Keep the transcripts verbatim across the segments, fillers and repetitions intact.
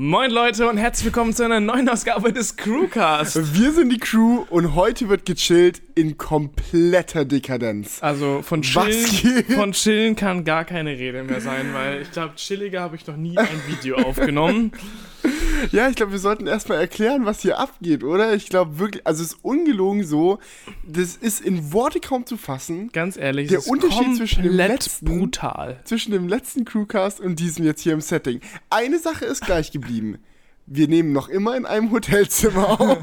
Moin Leute und herzlich willkommen zu einer neuen Ausgabe des Crewcast. Wir sind die Crew und heute wird gechillt in kompletter Dekadenz. Also von chillen, von chillen kann gar keine Rede mehr sein, weil ich glaube, chilliger habe ich noch nie ein Video aufgenommen. Ja, ich glaube, wir sollten erstmal erklären, was hier abgeht, oder? Ich glaube wirklich, also es ist ungelogen so, das ist in Worte kaum zu fassen. Ganz ehrlich, der Unterschied zwischen dem letzten, brutal. zwischen dem letzten Crewcast und diesem jetzt hier im Setting. Eine Sache ist gleich geblieben. Wir nehmen noch immer in einem Hotelzimmer auf.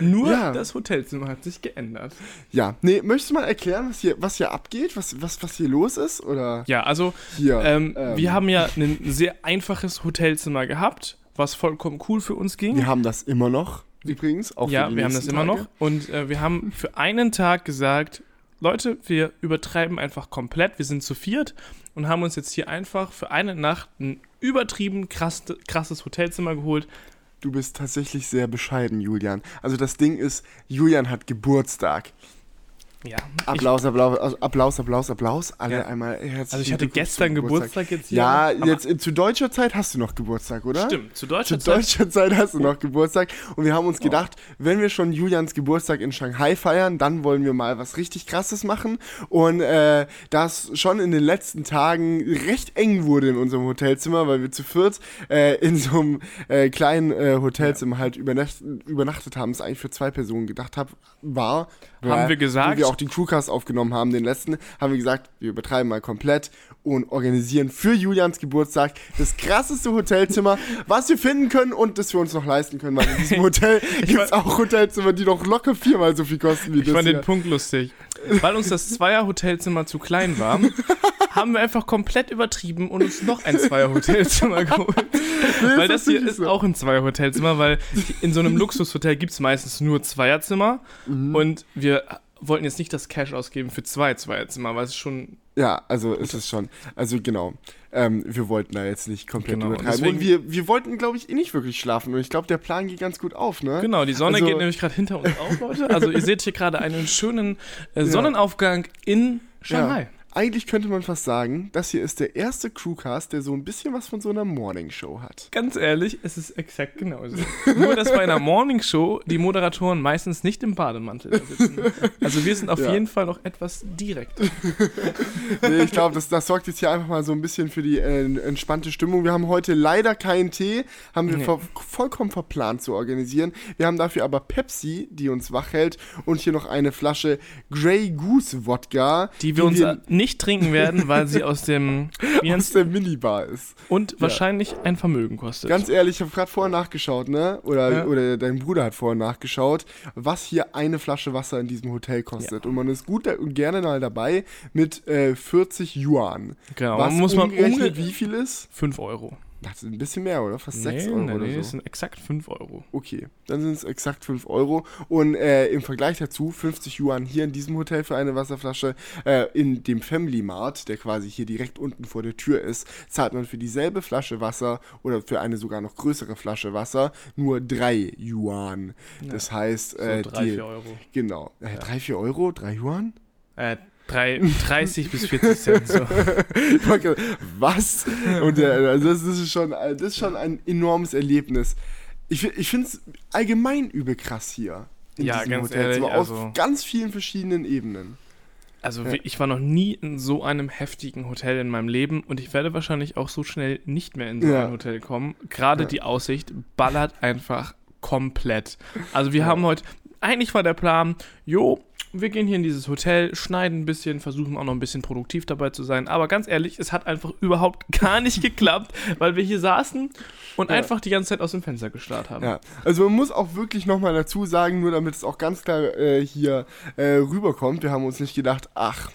Nur ja. Das Hotelzimmer hat sich geändert. Ja, nee, möchtest du mal erklären, was hier, was hier abgeht, was, was, was hier los ist? Oder? Ja, also hier, ähm, ähm. wir haben ja ein sehr einfaches Hotelzimmer gehabt, was vollkommen cool für uns ging. Wir haben das immer noch, übrigens. Auch ja, wir haben das immer Tage. noch. Und äh, wir haben für einen Tag gesagt, Leute, wir übertreiben einfach komplett, wir sind zu viert und haben uns jetzt hier einfach für eine Nacht ein übertrieben krass, krasses Hotelzimmer geholt. Du bist tatsächlich sehr bescheiden, Julian. Also das Ding ist, Julian hat Geburtstag. Ja. Applaus, Applaus, Applaus, Applaus, Applaus. Alle ja. einmal herzlich. Also ich hatte gestern Geburtstag, Geburtstag jetzt hier. Ja, jetzt in, zu deutscher Zeit hast du noch Geburtstag, oder? Stimmt, zu deutscher Zeit. Zu deutscher Zeit, Zeit hast du noch Geburtstag. Und wir haben uns oh. gedacht, wenn wir schon Julians Geburtstag in Shanghai feiern, dann wollen wir mal was richtig Krasses machen. Und äh, da es schon in den letzten Tagen recht eng wurde in unserem Hotelzimmer, weil wir zu viert äh, in so einem äh, kleinen äh, Hotelzimmer ja. halt übernacht, übernachtet haben, es eigentlich für zwei Personen gedacht hab, war. Haben wir gesagt, auch den Crewcast aufgenommen haben, den letzten, haben wir gesagt, wir übertreiben mal komplett und organisieren für Julians Geburtstag das krasseste Hotelzimmer, was wir finden können und das wir uns noch leisten können, weil in diesem Hotel gibt es auch Hotelzimmer, die noch locker viermal so viel kosten wie ich das Ich fand hier. den Punkt lustig. Weil uns das Zweier-Hotelzimmer zu klein war, haben wir einfach komplett übertrieben und uns noch ein Zweier-Hotelzimmer geholt. Nee, weil das, das hier ist so. auch ein Zweier-Hotelzimmer, weil in so einem Luxushotel gibt es meistens nur Zweierzimmer mhm. und wir wollten jetzt nicht das Cash ausgeben für zwei Zweierzimmer, weil es schon... Ja, also ist es schon. Also genau, ähm, wir wollten da jetzt nicht komplett genau, übertreiben. Und, und wir, wir wollten, glaube ich, eh nicht wirklich schlafen. Und ich glaube, der Plan geht ganz gut auf, ne? Genau, die Sonne also, geht nämlich gerade hinter uns auf, Leute. Also ihr seht hier gerade einen schönen äh, Sonnenaufgang ja. in Shanghai. Ja. Eigentlich könnte man fast sagen, das hier ist der erste Crewcast, der so ein bisschen was von so einer Morningshow hat. Ganz ehrlich, es ist exakt genauso. Nur, dass bei einer Morningshow die Moderatoren meistens nicht im Bademantel da sitzen. Also wir sind auf ja. jeden Fall noch etwas direkt. Nee, ich glaube, das, das sorgt jetzt hier einfach mal so ein bisschen für die äh, entspannte Stimmung. Wir haben heute leider keinen Tee, haben wir nee. vo- vollkommen verplant zu organisieren. Wir haben dafür aber Pepsi, die uns wach hält und hier noch eine Flasche Grey Goose Wodka. Die wir uns... Wir nicht trinken werden, weil sie aus dem aus der Minibar ist. Und ja. wahrscheinlich ein Vermögen kostet. Ganz ehrlich, ich habe gerade vorher nachgeschaut, ne? Oder, ja. oder dein Bruder hat vorher nachgeschaut, was hier eine Flasche Wasser in diesem Hotel kostet. Ja. Und man ist gut da- und gerne mal dabei mit äh, vierzig Yuan. Genau. Was muss man umrechnen, wie viel ist? fünf Euro. Das ist ein bisschen mehr, oder? Fast nee, sechs Euro nee, oder so. Nee, das sind exakt fünf Euro. Okay, dann sind es exakt fünf Euro. Und äh, im Vergleich dazu, fünfzig Yuan hier in diesem Hotel für eine Wasserflasche, äh, in dem Family Mart, der quasi hier direkt unten vor der Tür ist, zahlt man für dieselbe Flasche Wasser oder für eine sogar noch größere Flasche Wasser nur drei Yuan. Ja. Das heißt... Äh, so drei, vier Euro. Genau. Äh, ja. drei, vier Euro? drei Yuan? Äh, dreißig bis vierzig Cent. So. Was? Und ja, also das ist schon, das ist schon ein enormes Erlebnis. Ich, ich finde es allgemein übel krass hier in ja, diesem ganz Hotel. Ehrlich, also auf ganz vielen verschiedenen Ebenen. Also ja. ich war noch nie in so einem heftigen Hotel in meinem Leben und ich werde wahrscheinlich auch so schnell nicht mehr in so ja. ein Hotel kommen. Gerade ja. die Aussicht ballert einfach komplett. Also wir ja. haben heute, eigentlich war der Plan, jo, wir gehen hier in dieses Hotel, schneiden ein bisschen, versuchen auch noch ein bisschen produktiv dabei zu sein. Aber ganz ehrlich, es hat einfach überhaupt gar nicht geklappt, weil wir hier saßen und ja. einfach die ganze Zeit aus dem Fenster gestarrt haben. Ja. Also man muss auch wirklich nochmal dazu sagen, nur damit es auch ganz klar äh, hier äh, rüberkommt, wir haben uns nicht gedacht, ach...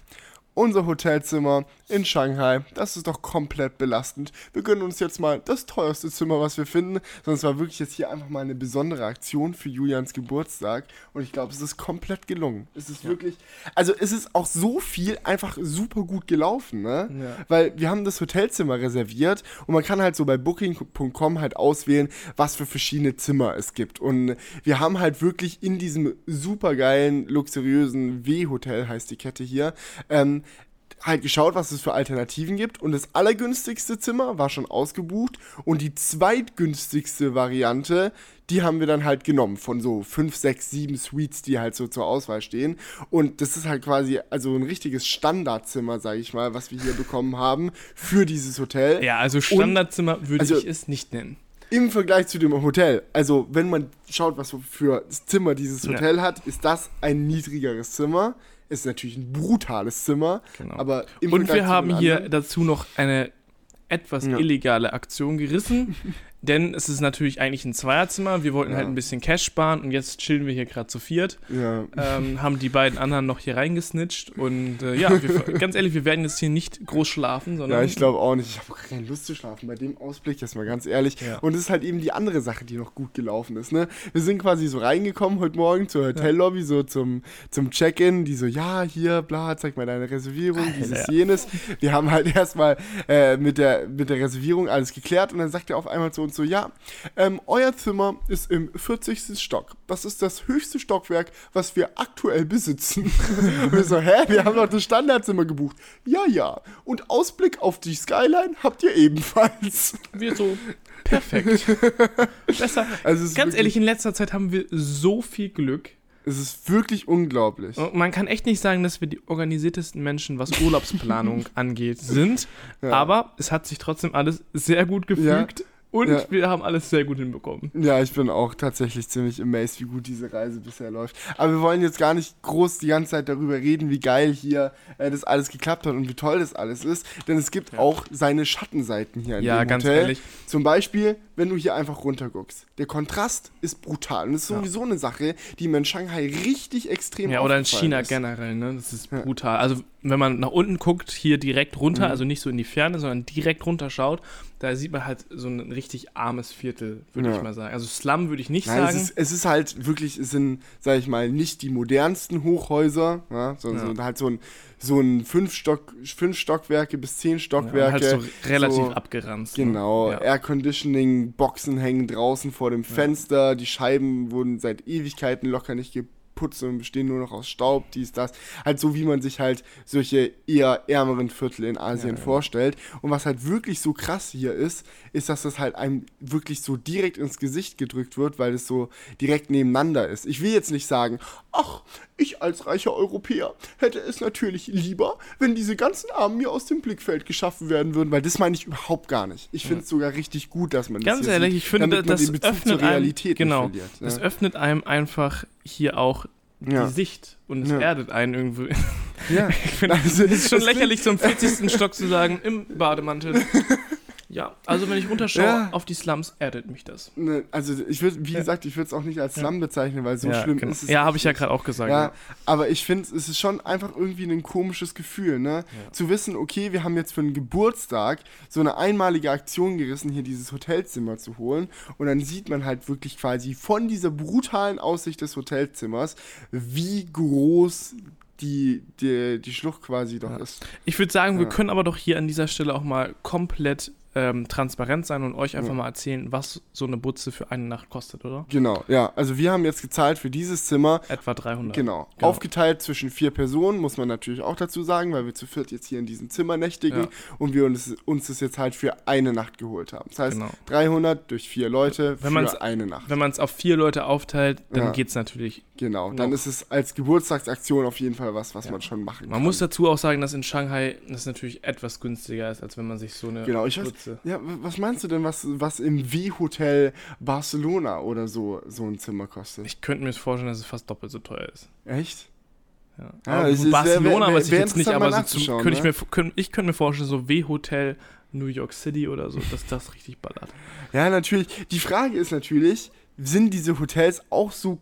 Unser Hotelzimmer in Shanghai, das ist doch komplett belastend. Wir gönnen uns jetzt mal das teuerste Zimmer, was wir finden. Sonst war wirklich jetzt hier einfach mal eine besondere Aktion für Julians Geburtstag. Und ich glaube, es ist komplett gelungen. Es ist ja. wirklich, also es ist auch so viel einfach super gut gelaufen, ne? Ja. Weil wir haben das Hotelzimmer reserviert und man kann halt so bei Booking Punkt com halt auswählen, was für verschiedene Zimmer es gibt. Und wir haben halt wirklich in diesem supergeilen, luxuriösen W-Hotel, heißt die Kette hier, ähm, halt geschaut, was es für Alternativen gibt, und das allergünstigste Zimmer war schon ausgebucht und die zweitgünstigste Variante, die haben wir dann halt genommen von so fünf, sechs, sieben Suites, die halt so zur Auswahl stehen, und das ist halt quasi also ein richtiges Standardzimmer, sage ich mal, was wir hier bekommen haben für dieses Hotel. Ja, also Standardzimmer und, würde also, ich es nicht nennen. Im Vergleich zu dem Hotel, also wenn man schaut, was für Zimmer dieses Hotel ja. hat, ist das ein niedrigeres Zimmer. Ist natürlich ein brutales Zimmer, genau. aber im Und Vergleich wir haben hier dazu noch eine etwas ja. illegale Aktion gerissen, denn es ist natürlich eigentlich ein Zweierzimmer, wir wollten ja. halt ein bisschen Cash sparen und jetzt chillen wir hier gerade zu viert, ja. ähm, haben die beiden anderen noch hier reingesnitcht und äh, ja, wir, ganz ehrlich, wir werden jetzt hier nicht groß schlafen, sondern... Ja, ich glaube auch nicht, ich habe keine Lust zu schlafen bei dem Ausblick, jetzt mal ganz ehrlich, ja. und es ist halt eben die andere Sache, die noch gut gelaufen ist, ne? Wir sind quasi so reingekommen heute Morgen zur Hotellobby, ja. so zum, zum Check-In, die so, ja, hier, bla, zeig mal deine Reservierung, Alter. Dieses, jenes, wir haben halt erstmal äh, mit der mit der Reservierung alles geklärt und dann sagt er auf einmal zu uns so, ja, ähm, euer Zimmer ist im vierzigsten Stock. Das ist das höchste Stockwerk, was wir aktuell besitzen. Und wir so, hä, wir haben doch das Standardzimmer gebucht. Ja, ja. Und Ausblick auf die Skyline habt ihr ebenfalls. Wir so, perfekt. Besser. Also ganz ehrlich, in letzter Zeit haben wir so viel Glück. Es ist wirklich unglaublich. Und man kann echt nicht sagen, dass wir die organisiertesten Menschen, was Urlaubsplanung angeht, sind. Ja. Aber es hat sich trotzdem alles sehr gut gefügt. Ja. Und ja. wir haben alles sehr gut hinbekommen. Ja, ich bin auch tatsächlich ziemlich amazed, wie gut diese Reise bisher läuft. Aber wir wollen jetzt gar nicht groß die ganze Zeit darüber reden, wie geil hier äh, das alles geklappt hat und wie toll das alles ist. Denn es gibt ja. auch seine Schattenseiten hier in ja, dem ganz Hotel. Ehrlich. Zum Beispiel, wenn du hier einfach runterguckst. Der Kontrast ist brutal. Und das ist sowieso ja. eine Sache, die mir in Shanghai richtig extrem ja, oder in China ist. Generell, ne? Das ist ja. brutal. Also wenn man nach unten guckt, hier direkt runter, mhm. also nicht so in die Ferne, sondern direkt runter schaut, da sieht man halt so ein richtig armes Viertel, würde ja. ich mal sagen. Also Slum würde ich nicht Nein, sagen. Es ist, es ist halt wirklich, es sind, sag ich mal, nicht die modernsten Hochhäuser, ja, sondern ja. halt so ein, so ein fünf, Stock, fünf Stockwerke bis zehn Stockwerke. Ja, halt so relativ so, abgeranzt. Genau, ne? ja. Air-Conditioning-Boxen hängen draußen vor dem Fenster, ja. die Scheiben wurden seit Ewigkeiten locker nicht geputzt und bestehen nur noch aus Staub, dies, das. Halt so, wie man sich halt solche eher ärmeren Viertel in Asien ja, vorstellt. Und was halt wirklich so krass hier ist, ist, dass das halt einem wirklich so direkt ins Gesicht gedrückt wird, weil es so direkt nebeneinander ist. Ich will jetzt nicht sagen, ach, ich als reicher Europäer hätte es natürlich lieber, wenn diese ganzen Armen mir aus dem Blickfeld geschaffen werden würden, weil das meine ich überhaupt gar nicht. Ich finde es ja. sogar richtig gut, dass man Ganz das hier ehrlich, sieht, ich finde, damit man das den Bezug öffnet zur Realität einem, genau, nicht verliert. Ne? Das öffnet einem einfach hier auch ja. die Sicht und es ja. erdet einen irgendwo. Ja. Ich finde, es also, ist schon lächerlich, zum vierzigsten Stock zu sagen, im Bademantel. Ja, also wenn ich runterschaue ja. auf die Slums, erdet mich das. Ne, also ich würde, wie ja. gesagt, ich würde es auch nicht als Slum ja. bezeichnen, weil so ja, schlimm genau. ist es. Ja, habe ich ja gerade auch gesagt. Ja, ja. Aber ich finde, es ist schon einfach irgendwie ein komisches Gefühl, ne? Ja. Zu wissen, okay, wir haben jetzt für einen Geburtstag so eine einmalige Aktion gerissen, hier dieses Hotelzimmer zu holen. Und dann sieht man halt wirklich quasi von dieser brutalen Aussicht des Hotelzimmers, wie groß Die, die, die Schlucht quasi doch ja. ist. Ich würde sagen, ja. wir können aber doch hier an dieser Stelle auch mal komplett ähm, transparent sein und euch einfach ja. mal erzählen, was so eine Butze für eine Nacht kostet, oder? Genau, ja. Also wir haben jetzt gezahlt für dieses Zimmer etwa dreihundert. Genau. genau. Aufgeteilt zwischen vier Personen, muss man natürlich auch dazu sagen, weil wir zu viert jetzt hier in diesem Zimmer nächtigen ja. und wir uns, uns das jetzt halt für eine Nacht geholt haben. Das heißt, genau. dreihundert durch vier Leute wenn für man's, eine Nacht. Wenn man es auf vier Leute aufteilt, dann ja. geht es natürlich. Genau, dann noch. Ist es als Geburtstagsaktion auf jeden Fall was, was ja. man schon machen kann. Man muss dazu auch sagen, dass in Shanghai das natürlich etwas günstiger ist, als wenn man sich so eine genau, ich Butze... Weiß, ja, was meinst du denn, was, was im W-Hotel Barcelona oder so, so ein Zimmer kostet? Ich könnte mir vorstellen, dass es fast doppelt so teuer ist. Echt? Ja. Ah, also Barcelona weiß ich jetzt nicht, aber so zu, könnte ich, mir, könnte, ich könnte mir vorstellen, so W-Hotel New York City oder so, dass das richtig ballert. Ja, natürlich. Die Frage ist natürlich, sind diese Hotels auch so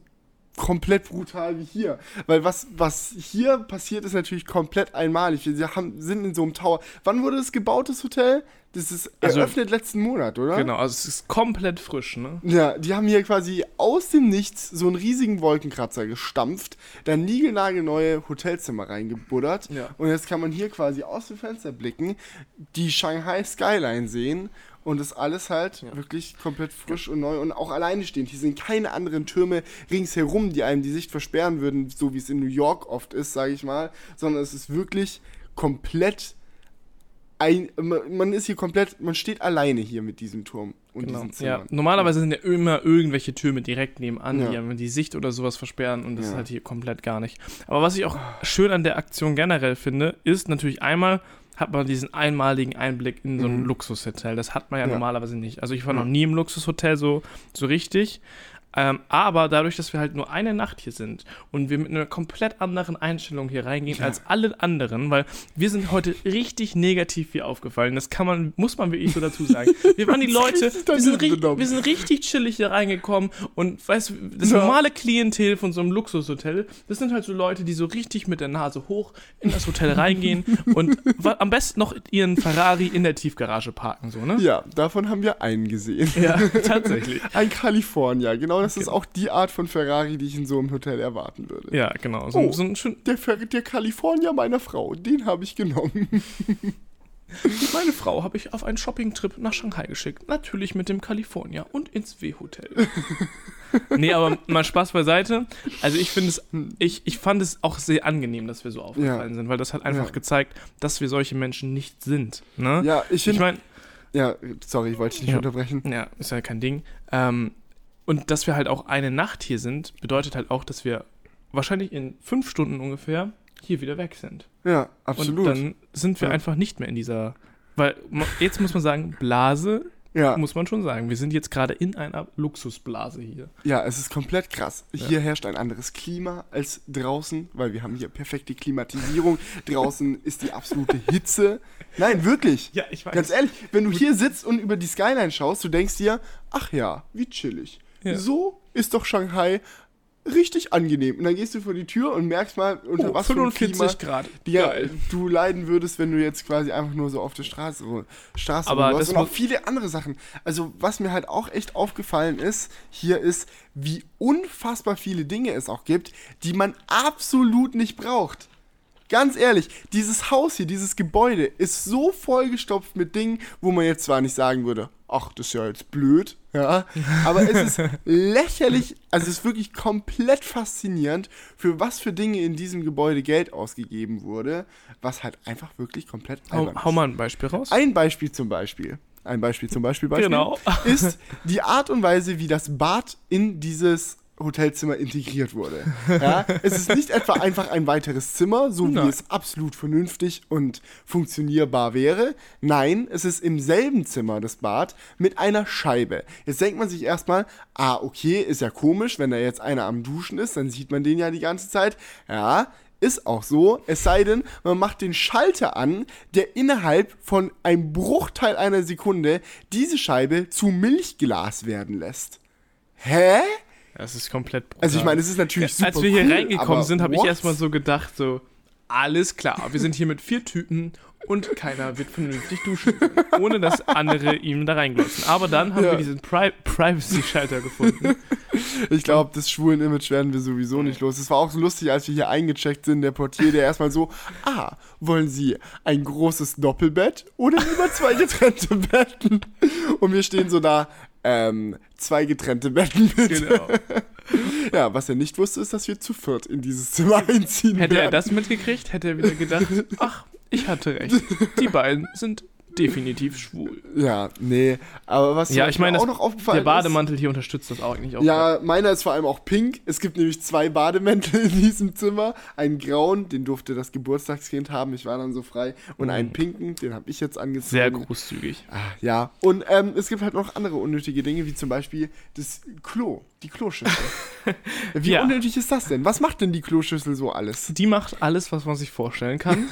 komplett brutal wie hier, weil was, was hier passiert ist natürlich komplett einmalig, wir haben, sind in so einem Tower, wann wurde das gebaut, das Hotel? Das ist eröffnet also, letzten Monat, oder? Genau, also es ist komplett frisch, ne? Ja, die haben hier quasi aus dem Nichts so einen riesigen Wolkenkratzer gestampft, dann niegelnagelneue Hotelzimmer reingebuddert ja. und jetzt kann man hier quasi aus dem Fenster blicken, die Shanghai Skyline sehen und das alles halt ja. wirklich komplett frisch ja. und neu und auch alleine stehend. Hier sind keine anderen Türme ringsherum, die einem die Sicht versperren würden, so wie es in New York oft ist, sage ich mal, sondern es ist wirklich komplett ein, man ist hier komplett, man steht alleine hier mit diesem Turm und genau. diesen Zimmern. Ja. Normalerweise sind ja immer irgendwelche Türme direkt nebenan, ja. die haben die Sicht oder sowas versperren und das ja. ist halt hier komplett gar nicht. Aber was ich auch schön an der Aktion generell finde, ist natürlich einmal hat man diesen einmaligen Einblick in so ein mhm. Luxushotel. Das hat man ja, ja normalerweise nicht. Also ich war ja. noch nie im Luxushotel so, so richtig. Ähm, aber dadurch, dass wir halt nur eine Nacht hier sind und wir mit einer komplett anderen Einstellung hier reingehen ja. als alle anderen, weil wir sind heute richtig negativ hier aufgefallen. Das kann man, muss man wirklich so dazu sagen. Wir waren die Leute, wir sind, ri- wir sind richtig chillig hier reingekommen und weißt du, das ja. normale Klientel von so einem Luxushotel, das sind halt so Leute, die so richtig mit der Nase hoch in das Hotel reingehen und am besten noch ihren Ferrari in der Tiefgarage parken, so, ne? Ja, davon haben wir einen gesehen. Ja, tatsächlich. Ein Kalifornier, genau. Das okay. ist auch die Art von Ferrari, die ich in so einem Hotel erwarten würde. Ja, genau. So, oh, so ein schön- der, Fer- der Kalifornier meiner Frau, den habe ich genommen. Meine Frau habe ich auf einen Shopping-Trip nach Shanghai geschickt. Natürlich mit dem Kalifornier und ins W-Hotel. Nee, aber mal Spaß beiseite. Also ich finde es, ich, ich fand es auch sehr angenehm, dass wir so aufgefallen ja. sind, weil das hat einfach ja. gezeigt, dass wir solche Menschen nicht sind. Ne? Ja, ich, ich meine... Ja, sorry, ich wollte dich nicht ja. unterbrechen. Ja, ist ja kein Ding. Ähm, Und dass wir halt auch eine Nacht hier sind, bedeutet halt auch, dass wir wahrscheinlich in fünf Stunden ungefähr hier wieder weg sind. Ja, absolut. Und dann sind wir ja. einfach nicht mehr in dieser, weil jetzt muss man sagen, Blase, ja. muss man schon sagen. Wir sind jetzt gerade in einer Luxusblase hier. Ja, es ist komplett krass. Ja. Hier herrscht ein anderes Klima als draußen, weil wir haben hier perfekte Klimatisierung. Draußen ist die absolute Hitze. Nein, wirklich. Ja, ich weiß. Ganz ehrlich, wenn du hier sitzt und über die Skyline schaust, du denkst dir, ach ja, wie chillig. Ja. So ist doch Shanghai richtig angenehm. Und dann gehst du vor die Tür und merkst mal, unter oh, was für ein Klima Grad. Ja, du leiden würdest, wenn du jetzt quasi einfach nur so auf der Straße Straße Aber das und auch viele andere Sachen. Also was mir halt auch echt aufgefallen ist, hier ist, wie unfassbar viele Dinge es auch gibt, die man absolut nicht braucht. Ganz ehrlich, dieses Haus hier, dieses Gebäude ist so vollgestopft mit Dingen, wo man jetzt zwar nicht sagen würde, ach, das ist ja jetzt blöd, ja, aber es ist lächerlich, also es ist wirklich komplett faszinierend, für was für Dinge in diesem Gebäude Geld ausgegeben wurde, was halt einfach wirklich komplett albern ist. Hau mal ein Beispiel raus. Ein Beispiel zum Beispiel, ein Beispiel zum Beispiel, Beispiel genau. ist die Art und Weise, wie das Bad in dieses Hotelzimmer integriert wurde. Ja, es ist nicht etwa einfach ein weiteres Zimmer, so Nein. wie es absolut vernünftig und funktionierbar wäre. Nein, es ist im selben Zimmer das Bad mit einer Scheibe. Jetzt denkt man sich erstmal, ah, okay, ist ja komisch, wenn da jetzt einer am Duschen ist, dann sieht man den ja die ganze Zeit. Ja, ist auch so, es sei denn, man macht den Schalter an, der innerhalb von einem Bruchteil einer Sekunde diese Scheibe zu Milchglas werden lässt. Hä? Das ist komplett brutal. Also ich meine, es ist natürlich super cool. Als wir hier cool, reingekommen sind, habe ich erstmal so gedacht, so, alles klar, wir sind hier mit vier Typen und keiner wird vernünftig duschen, ohne dass andere ihm da reinglotzen. Aber dann haben ja. wir diesen Pri- Privacy-Schalter gefunden. Ich glaube, das schwulen Image werden wir sowieso nicht los. Es war auch so lustig, als wir hier eingecheckt sind, der Portier, der erstmal so, ah, wollen Sie ein großes Doppelbett oder lieber zwei getrennte Betten? Und wir stehen so da, Ähm, zwei getrennte Betten, bitte. Genau. Ja, was er nicht wusste, ist, dass wir zu viert in dieses Zimmer einziehen Hätte werden. Er das mitgekriegt, hätte er wieder gedacht, ach, ich hatte recht. Die beiden sind definitiv schwul. Ja, nee. Aber was ja, ich mein, mir auch noch aufgefallen ist... Der Bademantel ist, hier unterstützt das auch nicht. Auch ja, gut. Meiner ist vor allem auch pink. Es gibt nämlich zwei Bademäntel in diesem Zimmer. Einen grauen, den durfte das Geburtstagskind haben. Ich war dann so frei. Und mhm. einen pinken, den habe ich jetzt angezogen. Sehr großzügig. Ach, ja. Und ähm, es gibt halt noch andere unnötige Dinge, wie zum Beispiel das Klo. Die Kloschüssel. Wie ja. unnötig ist das denn? Was macht denn die Kloschüssel so alles? Die macht alles, was man sich vorstellen kann.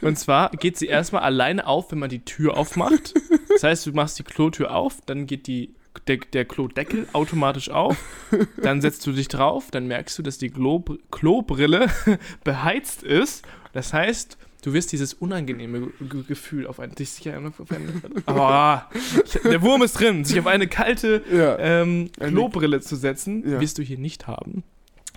Und zwar geht sie erstmal alleine auf, wenn man die Tür aufmacht. Das heißt, du machst die Klotür auf, dann geht die, der, der Klodeckel automatisch auf, dann setzt du dich drauf, dann merkst du, dass die Klo- Klobrille beheizt ist. Das heißt... Du wirst dieses unangenehme G- Gefühl auf einen... Dich sicher auf einen oh, der Wurm ist drin. Sich auf eine kalte ja. ähm, Klobrille zu setzen, ja. wirst du hier nicht haben.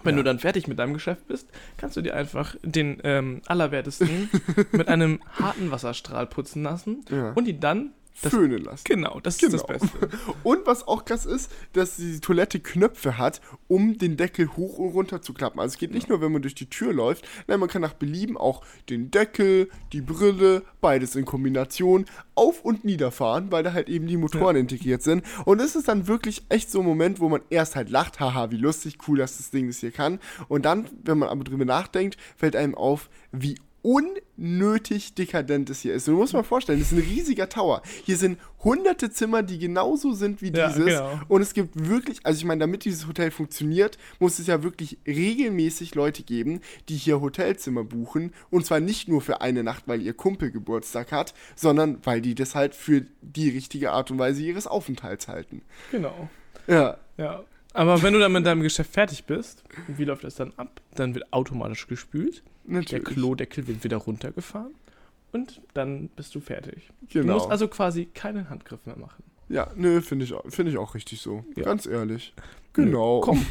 Wenn ja. du dann fertig mit deinem Geschäft bist, kannst du dir einfach den ähm, Allerwertesten mit einem harten Wasserstrahl putzen lassen ja. und ihn dann Das, föhnen lassen. Genau, das genau. ist das Beste. Und was auch krass ist, dass die Toilette Knöpfe hat, um den Deckel hoch und runter zu klappen. Also es geht nicht ja. nur, wenn man durch die Tür läuft, nein, man kann nach Belieben auch den Deckel, die Brille, beides in Kombination auf- und niederfahren, weil da halt eben die Motoren ja. integriert sind. Und es ist dann wirklich echt so ein Moment, wo man erst halt lacht, haha, wie lustig, cool, dass das Ding das hier kann. Und dann, wenn man aber drüber nachdenkt, fällt einem auf, wie unnötig dekadent es hier ist. Du musst mal vorstellen, das ist ein riesiger Tower. Hier sind hunderte Zimmer, die genauso sind wie ja, dieses. Genau. Und es gibt wirklich, also ich meine, damit dieses Hotel funktioniert, muss es ja wirklich regelmäßig Leute geben, die hier Hotelzimmer buchen. Und zwar nicht nur für eine Nacht, weil ihr Kumpel Geburtstag hat, sondern weil die das halt für die richtige Art und Weise ihres Aufenthalts halten. Genau. Ja. Ja. Aber wenn du dann mit deinem Geschäft fertig bist, wie läuft das dann ab? Dann wird automatisch gespült. Natürlich. Der Klodeckel wird wieder runtergefahren und dann bist du fertig. Genau. Du musst also quasi keinen Handgriff mehr machen. Ja, nö, finde ich, find ich auch richtig so. Ja. Ganz ehrlich. Genau. Kom-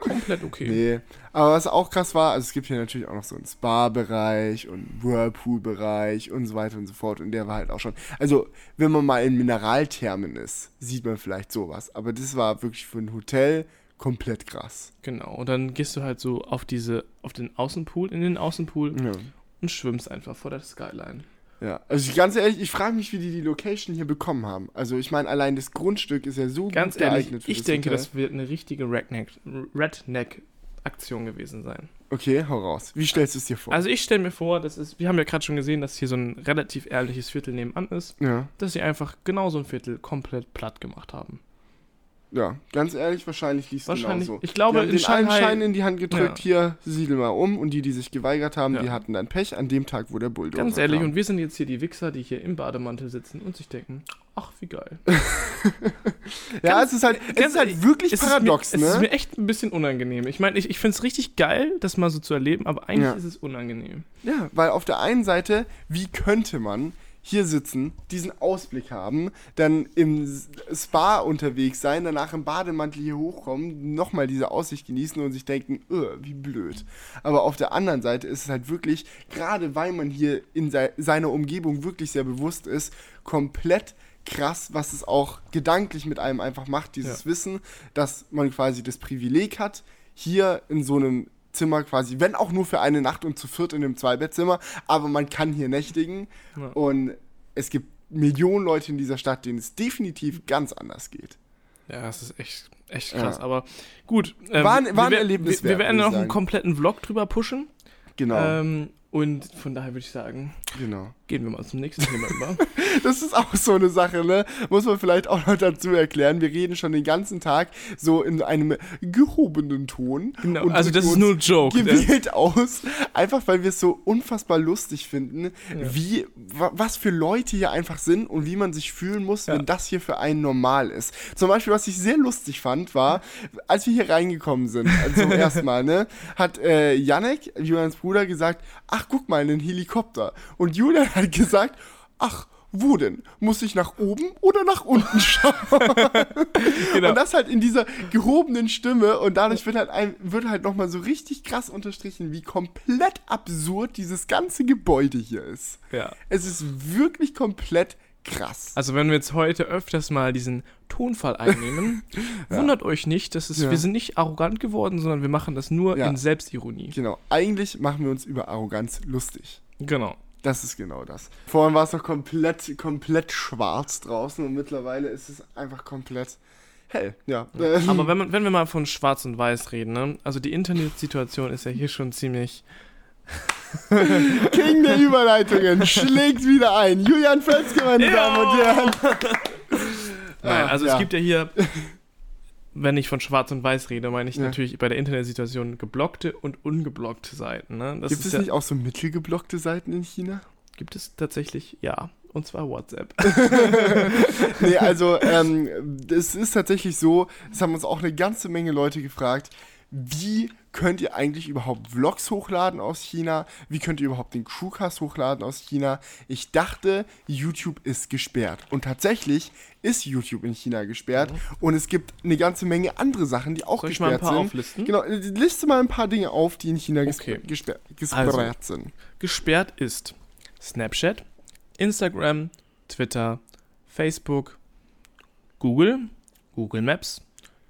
komplett okay. Nee, aber was auch krass war, also es gibt hier natürlich auch noch so einen Spa-Bereich und Whirlpool-Bereich und so weiter und so fort. Und der war halt auch schon, also wenn man mal in Mineralthermen ist, sieht man vielleicht sowas. Aber das war wirklich für ein Hotel komplett krass. Genau, und dann gehst du halt so auf diese, auf den Außenpool, in den Außenpool ja. und schwimmst einfach vor der Skyline. Ja, also ganz ehrlich, ich frage mich, wie die die Location hier bekommen haben. Also ich meine, allein das Grundstück ist ja so ganz gut ehrlich, geeignet für das Hotel. Ich denke, das wird eine richtige Redneck, Redneck-Aktion gewesen sein. Okay, hau raus. Wie stellst du es dir vor? Also ich stelle mir vor, das ist, wir haben ja gerade schon gesehen, dass hier so ein relativ ärmliches Viertel nebenan ist, ja. dass sie einfach genau so ein Viertel komplett platt gemacht haben. Ja, ganz ehrlich, wahrscheinlich liest es genauso. Ich glaube, in den Shanghai, Schein in die Hand gedrückt, ja. hier, siedel mal um. Und die, die sich geweigert haben, ja. die hatten dann Pech an dem Tag, wo der Bulldog Ganz ehrlich, kam. Und wir sind jetzt hier die Wichser, die hier im Bademantel sitzen und sich denken, ach, wie geil. ja, ganz, es ist halt, es ist halt wirklich es paradox, ist mir, ne? Es ist mir echt ein bisschen unangenehm. Ich meine, ich, ich finde es richtig geil, das mal so zu erleben, aber eigentlich ja. ist es unangenehm. Ja, weil auf der einen Seite, wie könnte man hier sitzen, diesen Ausblick haben, dann im Spa unterwegs sein, danach im Bademantel hier hochkommen, nochmal diese Aussicht genießen und sich denken, wie blöd. Aber auf der anderen Seite ist es halt wirklich, gerade weil man hier in se- seiner Umgebung wirklich sehr bewusst ist, komplett krass, was es auch gedanklich mit einem einfach macht, dieses ja. Wissen, dass man quasi das Privileg hat, hier in so einem Zimmer quasi, wenn auch nur für eine Nacht und zu viert in einem Zweibettzimmer, aber man kann hier nächtigen ja. und es gibt Millionen Leute in dieser Stadt, denen es definitiv ganz anders geht. Ja, das ist echt, echt krass, ja. aber gut. Äh, war ein, war ein wir, Erlebnis. Wir, wir werden noch sagen. einen kompletten Vlog drüber pushen. Genau. Ähm, und von daher würde ich sagen, genau. gehen wir mal zum nächsten Thema über. Das ist auch so eine Sache, ne? Muss man vielleicht auch noch dazu erklären. Wir reden schon den ganzen Tag so in einem gehobenen Ton. Genau, und also das ist nur ein Joke. Gewählt ja. aus. Einfach, weil wir es so unfassbar lustig finden, ja. wie, wa- was für Leute hier einfach sind und wie man sich fühlen muss, ja. wenn das hier für einen normal ist. Zum Beispiel, was ich sehr lustig fand, war, als wir hier reingekommen sind, also zum ersten Mal, ne? Hat äh, Janek, Julians Bruder, gesagt, ach, guck mal, einen Helikopter. Und Julian hat gesagt, ach, wo denn? Muss ich nach oben oder nach unten schauen? Genau. Und das halt in dieser gehobenen Stimme und dadurch wird halt, ein, wird halt nochmal so richtig krass unterstrichen, wie komplett absurd dieses ganze Gebäude hier ist. Ja. Es ist wirklich komplett krass. Also wenn wir jetzt heute öfters mal diesen Tonfall einnehmen, ja. wundert euch nicht, dass es, ja. wir sind nicht arrogant geworden, sondern wir machen das nur ja. in Selbstironie. Genau, eigentlich machen wir uns über Arroganz lustig. Genau. Das ist genau das. Vorhin war es noch komplett, komplett schwarz draußen und mittlerweile ist es einfach komplett hell. Ja. ja. Aber wenn, man, wenn wir mal von Schwarz und Weiß reden, ne? Also die Internetsituation ist ja hier schon ziemlich... King der Überleitungen schlägt wieder ein. Julian Felske, meine Damen und Herren. Naja, also ja. es gibt ja hier... Wenn ich von Schwarz und Weiß rede, meine ich ja. natürlich bei der Internetsituation geblockte und ungeblockte Seiten. Ne? Das Gibt ist es ja nicht auch so mittelgeblockte Seiten in China? Gibt es tatsächlich, ja. Und zwar WhatsApp. Nee, also es ähm, ist tatsächlich so, es haben uns auch eine ganze Menge Leute gefragt, wie könnt ihr eigentlich überhaupt Vlogs hochladen aus China? Wie könnt ihr überhaupt den Crewcast hochladen aus China? Ich dachte, YouTube ist gesperrt. Und tatsächlich ist YouTube in China gesperrt. Mhm. Und es gibt eine ganze Menge andere Sachen, die auch Soll gesperrt sind. Soll ich mal ein paar sind. auflisten? Genau, liste mal ein paar Dinge auf, die in China okay. gesperrt, gesperrt also, sind. Gesperrt ist Snapchat, Instagram, Twitter, Facebook, Google, Google Maps,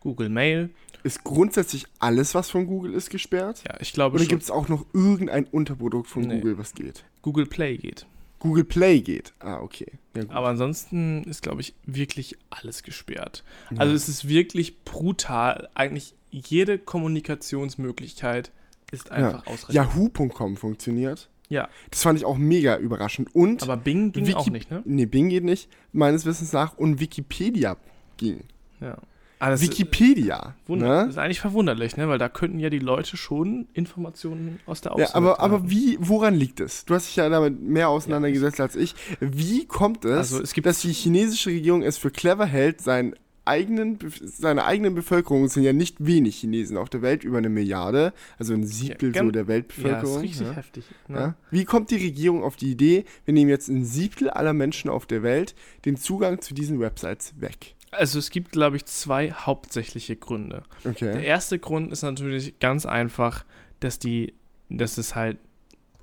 Google Mail. Ist grundsätzlich alles, was von Google ist, gesperrt? Ja, ich glaube schon. Oder gibt es auch noch irgendein Unterprodukt von nee. Google, was geht? Google Play geht. Google Play geht? Ah, okay. Ja, gut. Aber ansonsten ist, glaube ich, wirklich alles gesperrt. Ja. Also es ist wirklich brutal. Eigentlich jede Kommunikationsmöglichkeit ist einfach ja. ausreichend. Yahoo Punkt com funktioniert. Ja. Das fand ich auch mega überraschend. Und aber Bing ging Wiki- auch nicht, ne? Nee, Bing geht nicht, meines Wissens nach. Und Wikipedia ging. Ja. Also Wikipedia. Ist, äh, wund- ne? ist eigentlich verwunderlich, ne? Weil da könnten ja die Leute schon Informationen aus der Außenwelt. Ja, aber, aber wie, woran liegt es? Du hast dich ja damit mehr auseinandergesetzt ja. als ich. Wie kommt es, also es gibt dass die chinesische Regierung es für clever hält, seinen eigenen, seine eigenen Bevölkerung, es sind ja nicht wenig Chinesen auf der Welt, über eine Milliarde, also ein Siebtel ja, so der Weltbevölkerung. Ja, das ist richtig ja. heftig. Ne? Ja? Wie kommt die Regierung auf die Idee, wir nehmen jetzt ein Siebtel aller Menschen auf der Welt den Zugang zu diesen Websites weg? Also es gibt, glaube ich, zwei hauptsächliche Gründe. Okay. Der erste Grund ist natürlich ganz einfach, dass die, dass es halt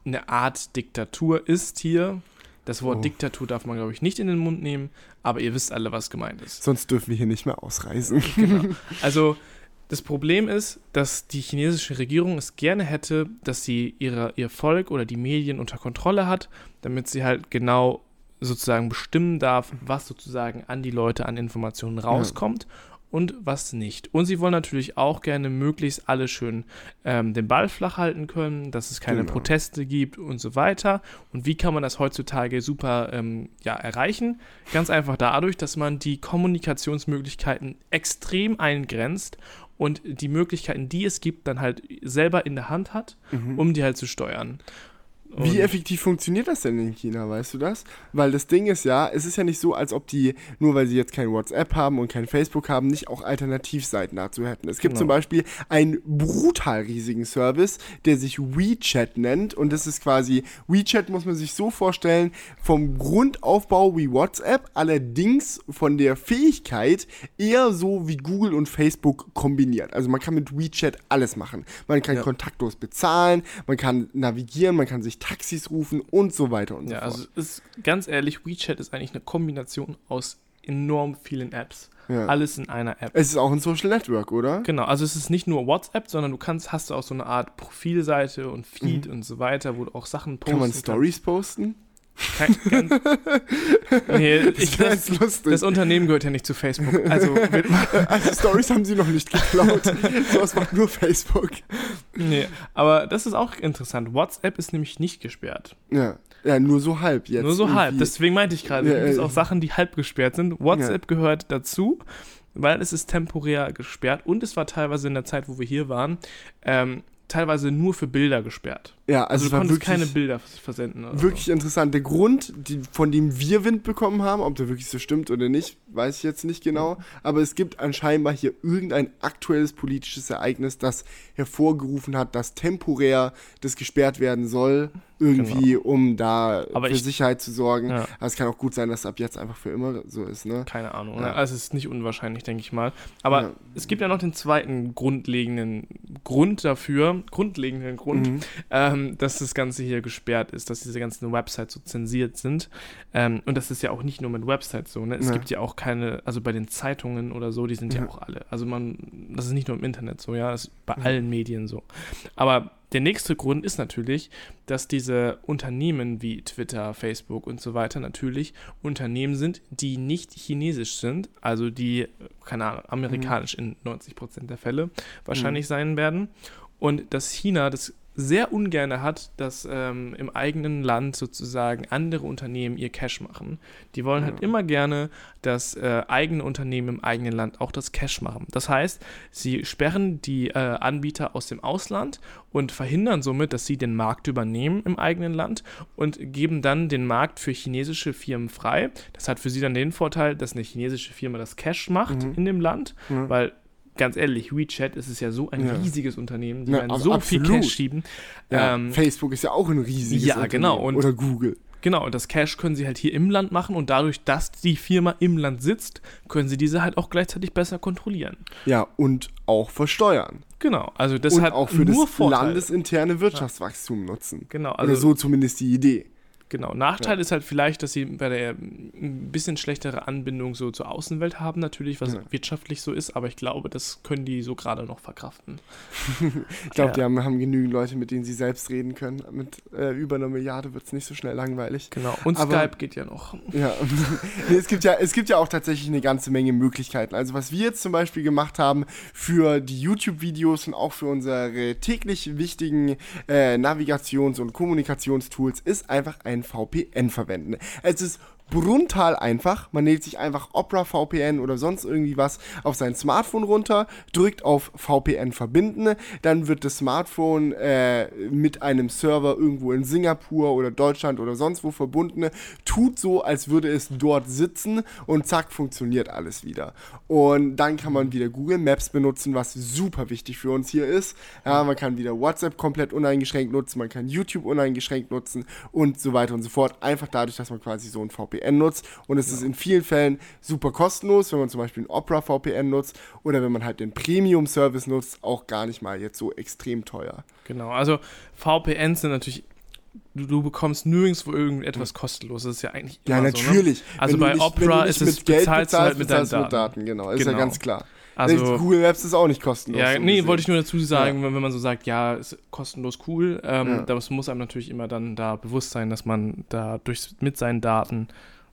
eine Art Diktatur ist hier. Das Wort oh. Diktatur darf man, glaube ich, nicht in den Mund nehmen, aber ihr wisst alle, was gemeint ist. Sonst dürfen wir hier nicht mehr ausreisen. Genau. Also das Problem ist, dass die chinesische Regierung es gerne hätte, dass sie ihre, ihr Volk oder die Medien unter Kontrolle hat, damit sie halt genau sozusagen bestimmen darf, was sozusagen an die Leute an Informationen rauskommt ja. und was nicht. Und sie wollen natürlich auch gerne möglichst alle schön ähm, den Ball flach halten können, dass es keine genau. Proteste gibt und so weiter. Und wie kann man das heutzutage super ähm, ja, erreichen? Ganz einfach dadurch, dass man die Kommunikationsmöglichkeiten extrem eingrenzt und die Möglichkeiten, die es gibt, dann halt selber in der Hand hat, mhm. um die halt zu steuern. Und wie effektiv funktioniert das denn in China, weißt du das? Weil das Ding ist ja, es ist ja nicht so, als ob die, nur weil sie jetzt kein WhatsApp haben und kein Facebook haben, nicht auch Alternativseiten dazu hätten. Es gibt genau. zum Beispiel einen brutal riesigen Service, der sich WeChat nennt und das ist quasi, WeChat muss man sich so vorstellen, vom Grundaufbau wie WhatsApp, allerdings von der Fähigkeit eher so wie Google und Facebook kombiniert. Also man kann mit WeChat alles machen. Man kann ja. kontaktlos bezahlen, man kann navigieren, man kann sich Taxis rufen und so weiter und so ja, fort. Also ist, ganz ehrlich, WeChat ist eigentlich eine Kombination aus enorm vielen Apps. Ja. Alles in einer App. Es ist auch ein Social Network, oder? Genau, also es ist nicht nur WhatsApp, sondern du kannst, hast du auch so eine Art Profilseite und Feed mhm. und so weiter, wo du auch Sachen posten kannst. Kann man Stories posten? Kein, ganz, nee, ich, das, das, lustig. Das Unternehmen gehört ja nicht zu Facebook. Also, also Stories haben sie noch nicht geklaut. Sowas macht nur Facebook. Nee, aber das ist auch interessant. WhatsApp ist nämlich nicht gesperrt. Ja, ja nur so halb jetzt. Nur so irgendwie. halb, deswegen meinte ich gerade, es ja, gibt ja. auch Sachen, die halb gesperrt sind. WhatsApp ja. gehört dazu, weil es ist temporär gesperrt und es war teilweise in der Zeit, wo wir hier waren, ähm, teilweise nur für Bilder gesperrt. Ja, also, also du konntest wirklich, keine Bilder versenden. Oder wirklich so. Interessant. Der Grund, die, von dem wir Wind bekommen haben, ob der wirklich so stimmt oder nicht, weiß ich jetzt nicht genau, aber es gibt anscheinend hier irgendein aktuelles politisches Ereignis, das hervorgerufen hat, dass temporär das gesperrt werden soll, irgendwie, genau. um da aber für ich, Sicherheit zu sorgen. Ja. Aber es kann auch gut sein, dass es ab jetzt einfach für immer so ist, ne? Keine Ahnung. Ja. Also es ist nicht unwahrscheinlich, denke ich mal. Aber ja. es gibt ja noch den zweiten grundlegenden Grund dafür, grundlegenden Grund, mhm. ähm, dass das Ganze hier gesperrt ist, dass diese ganzen Websites so zensiert sind. Ähm, und das ist ja auch nicht nur mit Websites so, ne? Es ja. gibt ja auch keine, also bei den Zeitungen oder so, die sind ja, ja auch alle. Also man, das ist nicht nur im Internet so, ja, das ist bei ja. allen Medien so. Aber der nächste Grund ist natürlich, dass diese Unternehmen wie Twitter, Facebook und so weiter natürlich Unternehmen sind, die nicht chinesisch sind, also die, keine Ahnung, amerikanisch mhm. in neunzig Prozent der Fälle wahrscheinlich mhm. sein werden. Und dass China das sehr ungerne hat, dass ähm, im eigenen Land sozusagen andere Unternehmen ihr Cash machen. Die wollen ja. halt immer gerne, dass äh, eigene Unternehmen im eigenen Land auch das Cash machen. Das heißt, sie sperren die äh, Anbieter aus dem Ausland und verhindern somit, dass sie den Markt übernehmen im eigenen Land und geben dann den Markt für chinesische Firmen frei. Das hat für sie dann den Vorteil, dass eine chinesische Firma das Cash macht mhm. in dem Land, mhm. weil ganz ehrlich, WeChat ist es ja so ein ja. riesiges Unternehmen, die ja, werden also so absolut. viel Cash schieben. Ja, ähm, Facebook ist ja auch ein riesiges ja, Unternehmen. Genau. Und, oder Google. Genau, und das Cash können sie halt hier im Land machen und dadurch, dass die Firma im Land sitzt, können sie diese halt auch gleichzeitig besser kontrollieren. Ja, und auch versteuern. Genau, also das und hat auch für nur das Vorteile. Landesinterne Wirtschaftswachstum nutzen. Genau, also oder so zumindest die Idee. Genau, Nachteil ja. ist halt vielleicht, dass sie bei der ein bisschen schlechtere Anbindung so zur Außenwelt haben natürlich, was ja. wirtschaftlich so ist, aber ich glaube, das können die so gerade noch verkraften. Ich glaube, ja. die haben, haben genügend Leute, mit denen sie selbst reden können. Mit äh, über einer Milliarde wird es nicht so schnell langweilig. Genau, und aber, Skype geht ja noch. Ja. nee, es gibt ja, es gibt ja auch tatsächlich eine ganze Menge Möglichkeiten. Also was wir jetzt zum Beispiel gemacht haben für die YouTube-Videos und auch für unsere täglich wichtigen äh, Navigations- und Kommunikationstools ist einfach ein V P N verwenden. Es ist brutal einfach. Man lädt sich einfach Opera V P N oder sonst irgendwie was auf sein Smartphone runter, drückt auf V P N verbinden, dann wird das Smartphone äh, mit einem Server irgendwo in Singapur oder Deutschland oder sonst wo verbunden, tut so, als würde es dort sitzen und zack, funktioniert alles wieder. Und dann kann man wieder Google Maps benutzen, was super wichtig für uns hier ist. Ja, man kann wieder WhatsApp komplett uneingeschränkt nutzen, man kann YouTube uneingeschränkt nutzen und so weiter und so fort. Einfach dadurch, dass man quasi so ein V P N nutzt und es ja. ist in vielen Fällen super kostenlos, wenn man zum Beispiel ein Opera V P N nutzt oder wenn man halt den Premium-Service nutzt, auch gar nicht mal jetzt so extrem teuer. Genau, also V P Ns sind natürlich, du, du bekommst nirgendwo irgendetwas kostenlos, das ist ja eigentlich immer so. Ja, natürlich. So, ne? Also bei nicht, Opera ist es, bezahlst du halt mit deinen Daten. Daten. Genau, ist genau. ja ganz klar. Also, Google Maps ist auch nicht kostenlos. Ja, nee, wollte ich nur dazu sagen, ja. wenn man so sagt, ja, ist kostenlos cool, ähm, ja. das muss einem natürlich immer dann da bewusst sein, dass man da durch, mit seinen Daten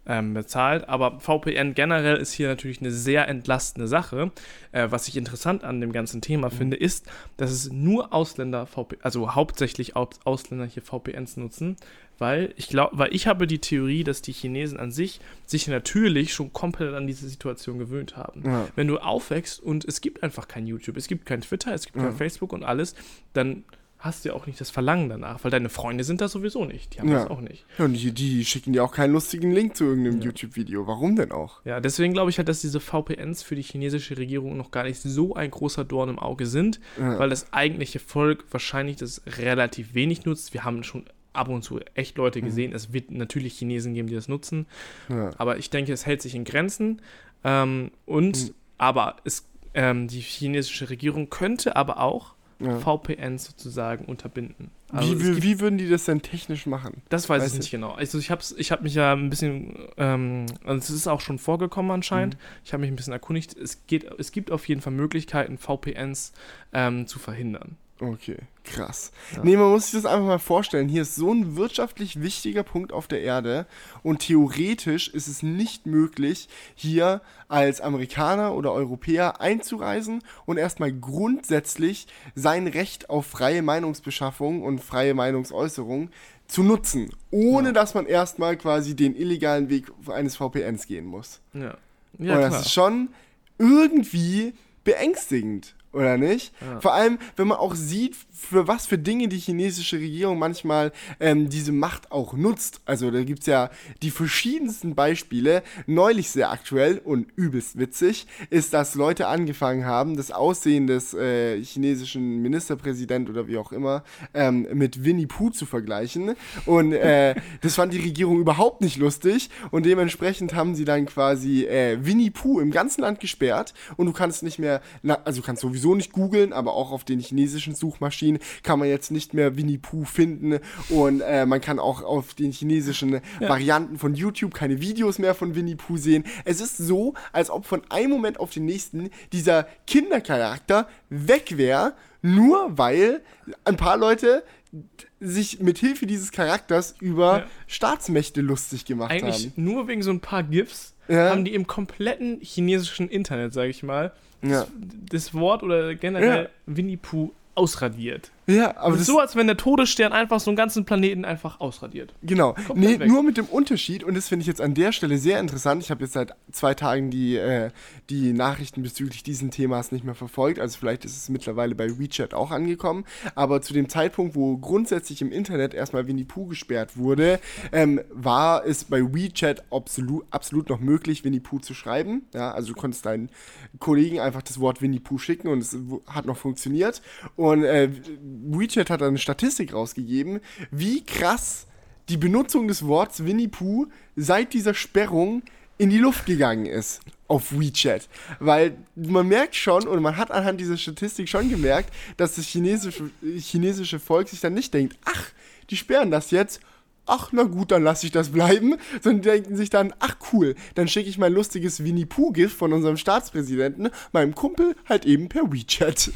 ähm, bezahlt. Aber V P N generell ist hier natürlich eine sehr entlastende Sache. Äh, was ich interessant an dem ganzen Thema mhm. finde, ist, dass es nur Ausländer, V P N, also hauptsächlich Ausländer hier V P Ns nutzen, weil ich glaube, weil ich habe die Theorie, dass die Chinesen an sich sich natürlich schon komplett an diese Situation gewöhnt haben. Ja. Wenn du aufwächst und es gibt einfach kein YouTube, es gibt kein Twitter, es gibt ja. kein Facebook und alles, dann hast du ja auch nicht das Verlangen danach, weil deine Freunde sind da sowieso nicht, die haben ja. das auch nicht. Ja, und die, die schicken dir auch keinen lustigen Link zu irgendeinem ja. YouTube-Video, warum denn auch? Ja, deswegen glaube ich halt, dass diese V P Ns für die chinesische Regierung noch gar nicht so ein großer Dorn im Auge sind, ja. weil das eigentliche Volk wahrscheinlich das relativ wenig nutzt. Wir haben schon ab und zu echt Leute gesehen. Mhm. Es wird natürlich Chinesen geben, die das nutzen. Ja. Aber ich denke, es hält sich in Grenzen. Ähm, und mhm. aber es, ähm, die chinesische Regierung könnte aber auch ja. V P Ns sozusagen unterbinden. Also wie, gibt, wie würden die das denn technisch machen? Das weiß, weiß ich nicht genau. Also ich habe ich hab mich ja ein bisschen, ähm, also es ist auch schon vorgekommen anscheinend. Mhm. Ich habe mich ein bisschen erkundigt. Es, geht, es gibt auf jeden Fall Möglichkeiten, V P Ns ähm, zu verhindern. Okay, krass. Ja. Nee, man muss sich das einfach mal vorstellen. Hier ist so ein wirtschaftlich wichtiger Punkt auf der Erde und theoretisch ist es nicht möglich, hier als Amerikaner oder Europäer einzureisen und erstmal grundsätzlich sein Recht auf freie Meinungsbeschaffung und freie Meinungsäußerung zu nutzen, ohne ja. dass man erstmal quasi den illegalen Weg eines V P Ns gehen muss. Ja. Ja, und das klar. ist schon irgendwie beängstigend. Oder nicht? Ja. Vor allem, wenn man auch sieht, für was für Dinge die chinesische Regierung manchmal ähm, diese Macht auch nutzt. Also da gibt es ja die verschiedensten Beispiele. Neulich sehr aktuell und übelst witzig ist, dass Leute angefangen haben, das Aussehen des äh, chinesischen Ministerpräsidenten oder wie auch immer ähm, mit Winnie Pooh zu vergleichen. Und äh, das fand die Regierung überhaupt nicht lustig. Und dementsprechend haben sie dann quasi äh, Winnie Pooh im ganzen Land gesperrt. Und du kannst nicht mehr, na, also du kannst sowieso so nicht googeln, aber auch auf den chinesischen Suchmaschinen kann man jetzt nicht mehr Winnie Pooh finden und äh, man kann auch auf den chinesischen ja. Varianten von YouTube keine Videos mehr von Winnie Pooh sehen. Es ist so, als ob von einem Moment auf den nächsten dieser Kindercharakter weg wäre, nur weil ein paar Leute sich mithilfe dieses Charakters über ja. Staatsmächte lustig gemacht Eigentlich haben. Eigentlich nur wegen so ein paar GIFs ja. haben die im kompletten chinesischen Internet, sage ich mal, ja. das Wort oder generell ja. Winnie Pooh ausradiert. Ja, aber das ist so, als wenn der Todesstern einfach so einen ganzen Planeten einfach ausradiert. Genau. Nee, nur mit dem Unterschied, und das finde ich jetzt an der Stelle sehr interessant. Ich habe jetzt seit zwei Tagen die, äh, die Nachrichten bezüglich diesen Themas nicht mehr verfolgt. Also vielleicht ist es mittlerweile bei WeChat auch angekommen. Aber zu dem Zeitpunkt, wo grundsätzlich im Internet erstmal Winnie Pooh gesperrt wurde, ähm, war es bei WeChat absolut, absolut noch möglich, Winnie Pooh zu schreiben. Ja, also du konntest deinen Kollegen einfach das Wort Winnie Pooh schicken und es hat noch funktioniert. Und äh, WeChat hat eine Statistik rausgegeben, wie krass die Benutzung des Wortes Winnie Pooh seit dieser Sperrung in die Luft gegangen ist auf WeChat. Weil man merkt schon, und man hat anhand dieser Statistik schon gemerkt, dass das chinesische, chinesische Volk sich dann nicht denkt, ach, die sperren das jetzt, ach na gut, dann lasse ich das bleiben, sondern denken sich dann, ach cool, dann schicke ich mein lustiges Winnie-Pooh-Gift von unserem Staatspräsidenten meinem Kumpel halt eben per WeChat. Ja,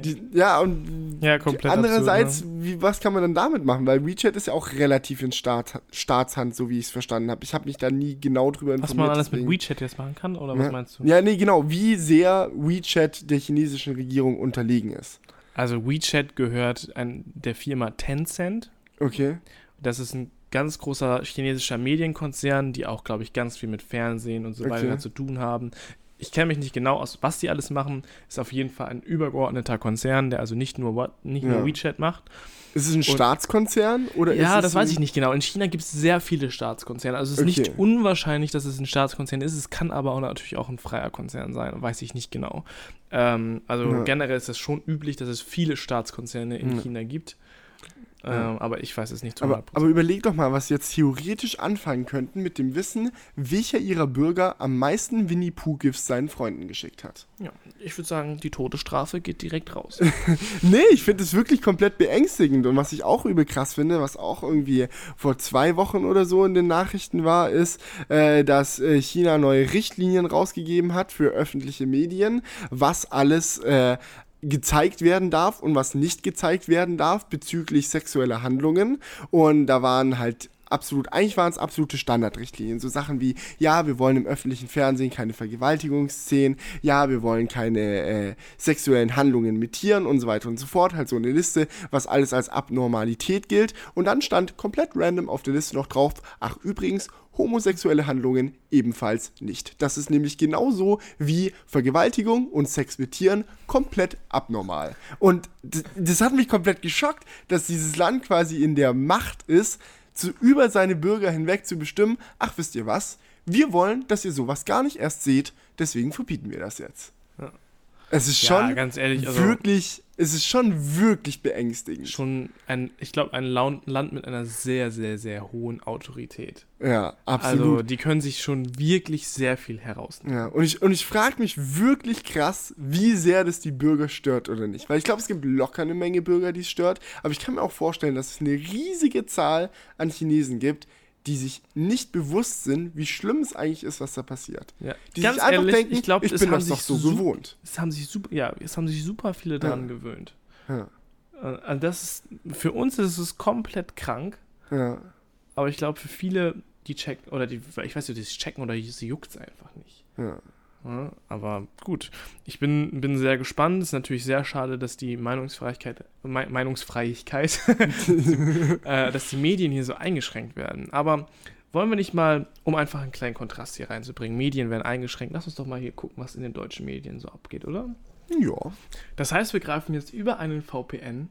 die, ja und ja, andererseits, absurd, ne? wie, was kann man dann damit machen? Weil WeChat ist ja auch relativ in Staat, Staatshand, so wie ich es verstanden habe. Ich habe mich da nie genau drüber informiert. Was man alles deswegen. Mit WeChat jetzt machen kann, oder was ja. meinst du? Ja, nee, genau, wie sehr WeChat der chinesischen Regierung unterlegen ist. Also WeChat gehört an der Firma Tencent. Okay. Das ist ein ganz großer chinesischer Medienkonzern, die auch, glaube ich, ganz viel mit Fernsehen und so weiter okay. zu tun haben. Ich kenne mich nicht genau aus, was die alles machen. Ist auf jeden Fall ein übergeordneter Konzern, der also nicht nur, nicht nur ja. WeChat macht. Ist es ein und, Staatskonzern? Oder ja, ist es das weiß ich nicht genau. In China gibt es sehr viele Staatskonzerne. Also es ist okay. nicht unwahrscheinlich, dass es ein Staatskonzern ist. Es kann aber auch natürlich auch ein freier Konzern sein. Weiß ich nicht genau. Ähm, also ja. generell ist das schon üblich, dass es viele Staatskonzerne in ja. China gibt. Ja. Aber ich weiß es nicht zu hundert Prozent. Aber, aber überleg doch mal, was sie jetzt theoretisch anfangen könnten mit dem Wissen, welcher ihrer Bürger am meisten Winnie-Pooh-Gifts seinen Freunden geschickt hat. Ja, ich würde sagen, die Todesstrafe geht direkt raus. Nee, ich finde es wirklich komplett beängstigend. Und was ich auch übel krass finde, was auch irgendwie vor zwei Wochen oder so in den Nachrichten war, ist, äh, dass China neue Richtlinien rausgegeben hat für öffentliche Medien, was alles äh, gezeigt werden darf und was nicht gezeigt werden darf bezüglich sexueller Handlungen. Und da waren halt absolut, eigentlich waren es absolute Standardrichtlinien. So Sachen wie, ja, wir wollen im öffentlichen Fernsehen keine Vergewaltigungsszenen, ja, wir wollen keine äh, sexuellen Handlungen mit Tieren und so weiter und so fort. Halt so eine Liste, was alles als Abnormalität gilt. Und dann stand komplett random auf der Liste noch drauf, ach übrigens, homosexuelle Handlungen ebenfalls nicht. Das ist nämlich genauso wie Vergewaltigung und Sex mit Tieren komplett abnormal. Und d- das hat mich komplett geschockt, dass dieses Land quasi in der Macht ist, zu, über seine Bürger hinweg zu bestimmen, ach, wisst ihr was, wir wollen, dass ihr sowas gar nicht erst seht, deswegen verbieten wir das jetzt. Ja. Es ist schon ja, ganz ehrlich, also wirklich, es ist schon wirklich beängstigend. Schon ein, ich glaube, ein Land mit einer sehr, sehr, sehr hohen Autorität. Ja, absolut. Also die können sich schon wirklich sehr viel herausnehmen. Ja, und ich, und ich frage mich wirklich krass, wie sehr das die Bürger stört oder nicht. Weil ich glaube, es gibt locker eine Menge Bürger, die es stört. Aber ich kann mir auch vorstellen, dass es eine riesige Zahl an Chinesen gibt, die sich nicht bewusst sind, wie schlimm es eigentlich ist, was da passiert. Ja. Die Ganz sich einfach ehrlich, denken, ich, glaub, ich bin das doch so super, gewohnt. Es haben sich super, ja, es haben sich super viele daran ja. gewöhnt. Ja. Also das ist, für uns ist es komplett krank. Ja. Aber ich glaube, für viele, die checken, oder die, ich weiß nicht, die checken oder sie juckt es einfach nicht. Ja. Ja, aber gut, ich bin, bin sehr gespannt. Es ist natürlich sehr schade, dass die Meinungsfreiheit, Me- Meinungsfreiheit, äh, dass die Medien hier so eingeschränkt werden. Aber wollen wir nicht mal, um einfach einen kleinen Kontrast hier reinzubringen, Medien werden eingeschränkt. Lass uns doch mal hier gucken, was in den deutschen Medien so abgeht, oder? Ja. Das heißt, wir greifen jetzt über einen V P N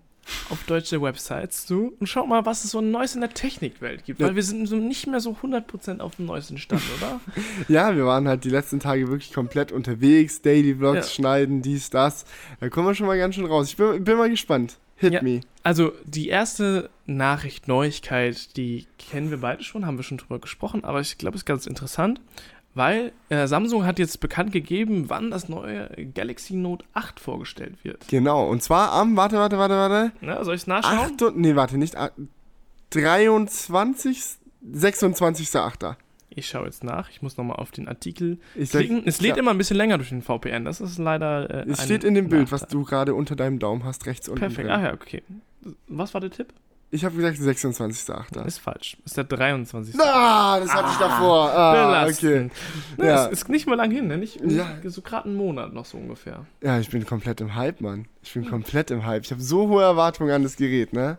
auf deutsche Websites zu und schaut mal, was es so Neues in der Technikwelt gibt, weil ja. wir sind so nicht mehr so hundert Prozent auf dem neuesten Stand, oder? Ja, wir waren halt die letzten Tage wirklich komplett unterwegs, Daily Vlogs ja. schneiden, dies, das, da kommen wir schon mal ganz schön raus. Ich bin, bin mal gespannt. Hit ja. me. Also die erste Nachricht, Neuigkeit, die kennen wir beide schon, haben wir schon drüber gesprochen, aber ich glaube, es ist ganz interessant, weil äh, Samsung hat jetzt bekannt gegeben, wann das neue Galaxy Note acht vorgestellt wird. Genau, und zwar am, warte, warte, warte, warte. Na, soll ich es nachschauen? acht, nee, warte, nicht dreiundzwanzigsten, sechsundzwanzigsten achten Ich schaue jetzt nach, ich muss nochmal auf den Artikel ich klicken. Sag, es lädt ja. immer ein bisschen länger durch den V P N, das ist leider... Äh, es steht in dem Bild, was du gerade unter deinem Daumen hast, rechts unten. Perfekt, drin. Ach ja, okay. Was war der Tipp? Ich habe gesagt, sechsundzwanzigsten achten Ist falsch. Ist der dreiundzwanzigsten Ah, das hatte ah, ich davor. Ah, okay. Ne, ja. Es ist nicht mehr lang hin, ne? Nicht, ja. So gerade einen Monat noch so ungefähr. Ja, ich bin komplett im Hype, Mann. Ich bin komplett im Hype. Ich habe so hohe Erwartungen an das Gerät, ne?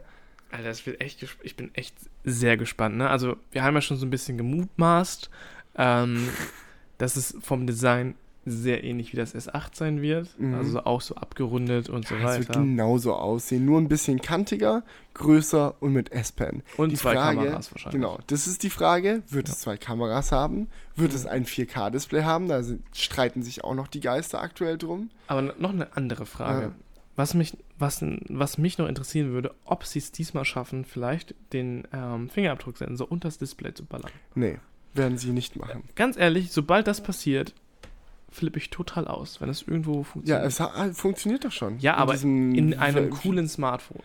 Alter, das wird echt gesp- ich bin echt sehr gespannt, ne? Also, wir haben ja schon so ein bisschen gemutmaßt, ähm, dass es vom Design sehr ähnlich wie das S acht sein wird, mhm. also auch so abgerundet und ja, so weiter. Es wird genauso aussehen, nur ein bisschen kantiger, größer und mit S-Pen. Und die zwei Frage, Kameras wahrscheinlich. Genau, das ist die Frage, wird ja. es zwei Kameras haben? Wird mhm. es ein vier K Display haben? Da sind, streiten sich auch noch die Geister aktuell drum. Aber noch eine andere Frage. Ja. Was mich, was, was mich noch interessieren würde, ob sie es diesmal schaffen, vielleicht den ähm, Fingerabdrucksensor unter das Display zu ballern. Nee, werden sie nicht machen. Ganz ehrlich, sobald das passiert, flippe ich total aus, wenn es irgendwo funktioniert. Ja, es ha- funktioniert doch schon. Ja, in aber in einem F- coolen Smartphone.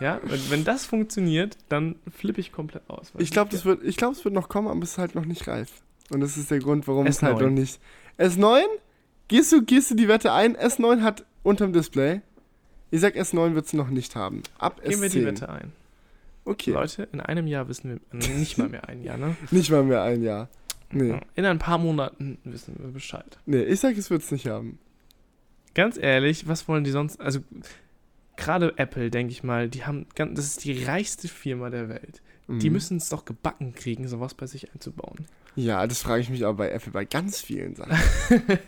Ja, wenn, wenn das funktioniert, dann flippe ich komplett aus. Ich glaube, es wird, glaub, wird noch kommen, aber es ist halt noch nicht reif. Und das ist der Grund, warum S neun. Es halt noch nicht... S neun? Gehst du, gehst du die Wette ein? S neun hat unterm Display. Ich sag, S neun wird es noch nicht haben. Ab S zehn. Gehen wir die Wette ein. Okay. Leute, in einem Jahr wissen wir... Nicht mal mehr ein Jahr, ne? Nicht mal mehr ein Jahr. Nee. In ein paar Monaten wissen wir Bescheid. Nee, ich sag, es wird's nicht haben. Ganz ehrlich, was wollen die sonst? Also, gerade Apple, denke ich mal, die haben, das ist die reichste Firma der Welt. Mhm. Die müssen es doch gebacken kriegen, sowas bei sich einzubauen. Ja, das frage ich mich aber bei Apple bei ganz vielen Sachen.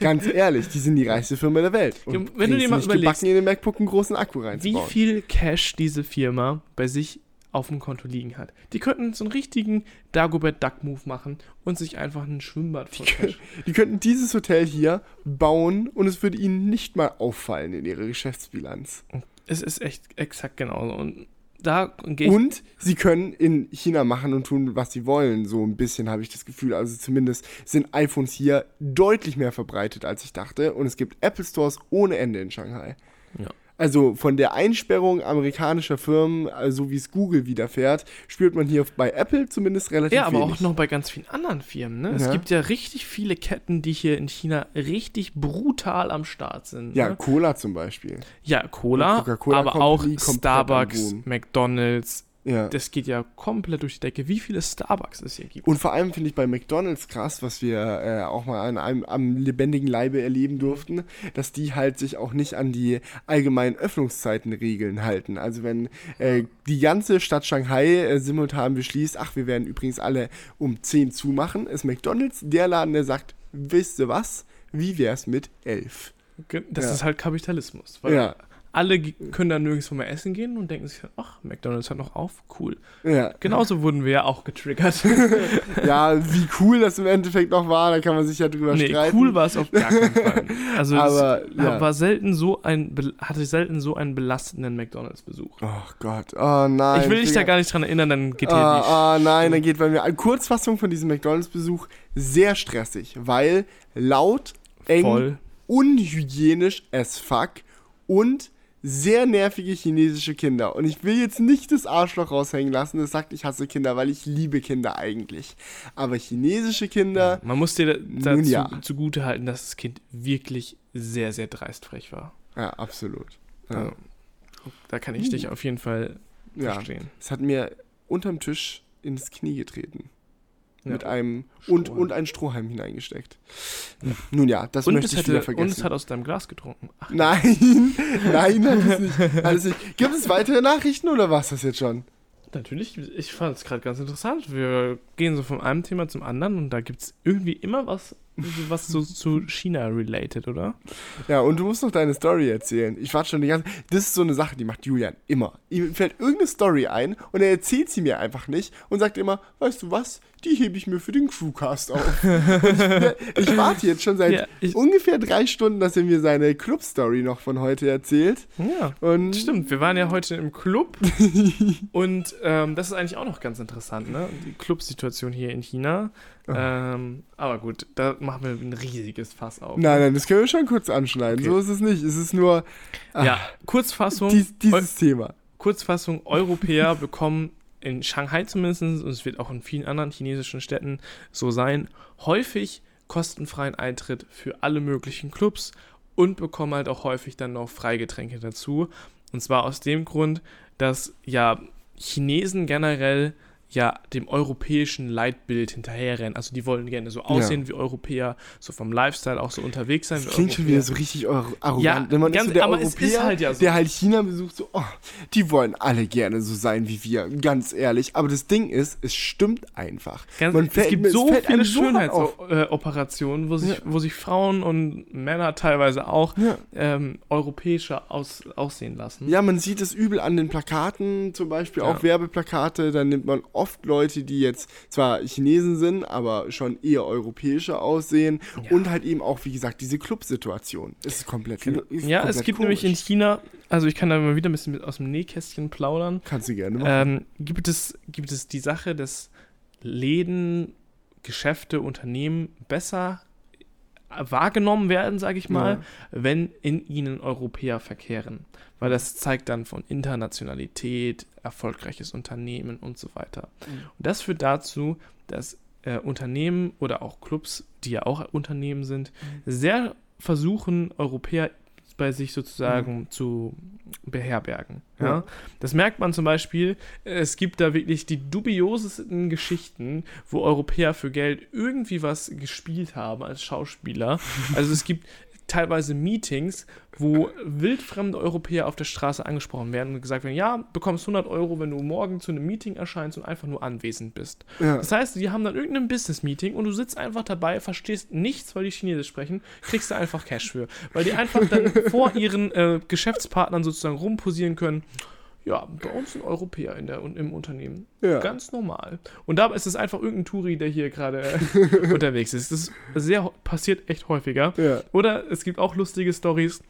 Ganz ehrlich, die sind die reichste Firma der Welt. Und wenn du dir mal überlegst, in den MacBook einen großen Akku reinzubauen. Wie viel Cash diese Firma bei sich auf dem Konto liegen hat. Die könnten so einen richtigen Dagobert-Duck-Move machen und sich einfach einen Schwimmbad vorstellen. Die, die könnten dieses Hotel hier bauen und es würde ihnen nicht mal auffallen in ihrer Geschäftsbilanz. Es ist echt exakt genauso. Und, da gehe ich und sie können in China machen und tun, was sie wollen. So ein bisschen habe ich das Gefühl. Also zumindest sind iPhones hier deutlich mehr verbreitet, als ich dachte. Und es gibt Apple-Stores ohne Ende in Shanghai. Ja. Also von der Einsperrung amerikanischer Firmen, so also wie es Google widerfährt, spürt man hier bei Apple zumindest relativ wenig. Ja, aber wenig. Auch noch bei ganz vielen anderen Firmen. Ne? Ja. Es gibt ja richtig viele Ketten, die hier in China richtig brutal am Start sind. Ja, ne? Cola zum Beispiel. Ja, Cola, Coca-Cola aber auch Starbucks, McDonald's. Ja. Das geht ja komplett durch die Decke, wie viele Starbucks es hier gibt. Und vor allem finde ich bei McDonald's krass, was wir äh, auch mal an einem, am lebendigen Leibe erleben durften, dass die halt sich auch nicht an die allgemeinen Öffnungszeitenregeln halten. Also wenn äh, die ganze Stadt Shanghai äh, simultan beschließt, ach, wir werden übrigens alle um zehn zumachen, ist McDonald's der Laden, der sagt, wisst ihr was, wie wär's mit elf? Okay. Das ja. ist halt Kapitalismus, weil... Ja. Alle können dann nirgendwo mehr essen gehen und denken sich, ach, McDonald's hat noch auf, cool. Ja. Genauso wurden wir ja auch getriggert. Ja, wie cool das im Endeffekt noch war, da kann man sich ja drüber nee, streiten. Nee, cool war es auf gar keinen Fall. Also aber, es ja. war selten so ein, hatte ich selten so einen belastenden McDonald's-Besuch. Oh Gott, oh nein. Ich will dich da gar nicht dran erinnern, dann geht hier nicht. Oh nein, dann geht bei mir. Eine Kurzfassung von diesem McDonald's-Besuch, sehr stressig, weil laut, eng, voll. Unhygienisch as fuck und sehr nervige chinesische Kinder. Und ich will jetzt nicht das Arschloch raushängen lassen, das sagt, ich hasse Kinder, weil ich liebe Kinder eigentlich. Aber chinesische Kinder... Ja, man muss dir da, dazu ja. zugute halten, dass das Kind wirklich sehr, sehr dreist frech war. Ja, absolut. Ja. Ja. Da kann ich dich auf jeden Fall ja. verstehen. Es hat mir unterm Tisch ins Knie getreten. Ja. Mit einem... Und, und ein Strohhalm hineingesteckt. Ja. Nun ja, das und möchte ich hätte, wieder vergessen. Und es hat aus deinem Glas getrunken. Ach. Nein, nein, alles nicht, alles nicht. Gibt es weitere Nachrichten oder war es das jetzt schon? Natürlich, ich fand es gerade ganz interessant. Wir gehen so von einem Thema zum anderen und da gibt es irgendwie immer was, was so zu China-related, oder? Ja, und du musst noch deine Story erzählen. Ich warte schon die ganze... Das ist so eine Sache, die macht Julian immer. Ihm fällt irgendeine Story ein und er erzählt sie mir einfach nicht und sagt immer, weißt du was, die hebe ich mir für den Crewcast auf. ich, ich warte jetzt schon seit ja, ich, ungefähr drei Stunden, dass er mir seine Club-Story noch von heute erzählt. Ja, und stimmt. Wir waren ja heute im Club und ähm, das ist eigentlich auch noch ganz interessant, ne? Die Club-Situation hier in China. Oh. Ähm, aber gut, da machen wir ein riesiges Fass auf. Nein, nein, das können wir schon kurz anschneiden. Okay. So ist es nicht. Es ist nur... Ach, ja, Kurzfassung... Dies, dieses Eu- Thema. Kurzfassung, Europäer bekommen... in Shanghai zumindest, und es wird auch in vielen anderen chinesischen Städten so sein, häufig kostenfreien Eintritt für alle möglichen Clubs und bekommen halt auch häufig dann noch Freigetränke dazu. Und zwar aus dem Grund, dass ja Chinesen generell ja dem europäischen Leitbild hinterherrennen. Also die wollen gerne so aussehen ja. wie Europäer, so vom Lifestyle auch so unterwegs sein. Das klingt schon wieder so richtig euro- arrogant. Ja, man ganz, ist so der aber Europäer, es ist halt ja so. Der halt China besucht, so, oh, die wollen alle gerne so sein wie wir, ganz ehrlich. Aber das Ding ist, es stimmt einfach. Ganz, man fällt, es gibt so es viele Schönheitsoperationen, wo, ja. sich, wo sich Frauen und Männer teilweise auch ja. ähm, europäischer aus, aussehen lassen. Ja, man sieht es übel an den Plakaten, zum Beispiel ja. auch Werbeplakate, dann nimmt man oft Leute, die jetzt zwar Chinesen sind, aber schon eher europäischer aussehen ja. und halt eben auch, wie gesagt, diese Club-Situation. Es ist komplett ist Ja, komplett es gibt komisch. Nämlich in China, also ich kann da mal wieder ein bisschen aus dem Nähkästchen plaudern. Kannst du gerne machen. Ähm, gibt es, gibt es die Sache, dass Läden, Geschäfte, Unternehmen besser wahrgenommen werden, sage ich mal, ja. wenn in ihnen Europäer verkehren. Weil das zeigt dann von Internationalität, erfolgreiches Unternehmen und so weiter. Mhm. Und das führt dazu, dass äh, Unternehmen oder auch Clubs, die ja auch Unternehmen sind, mhm. sehr versuchen, Europäer bei sich sozusagen mhm. zu beherbergen. Ja? Ja. Das merkt man zum Beispiel, es gibt da wirklich die dubiosesten Geschichten, wo Europäer für Geld irgendwie was gespielt haben als Schauspieler. Also es gibt teilweise Meetings, wo wildfremde Europäer auf der Straße angesprochen werden und gesagt werden, ja, bekommst hundert Euro, wenn du morgen zu einem Meeting erscheinst und einfach nur anwesend bist. Ja. Das heißt, die haben dann irgendein Business-Meeting und du sitzt einfach dabei, verstehst nichts, weil die Chinesisch sprechen, kriegst du einfach Cash für. Weil die einfach dann vor ihren äh, Geschäftspartnern sozusagen rumposieren können, ja, bei uns sind Europäer in der, im Unternehmen. Ja. Ganz normal. Und dabei ist es einfach irgendein Touri, der hier gerade unterwegs ist. Das ist sehr, passiert echt häufiger. Ja. Oder es gibt auch lustige Storys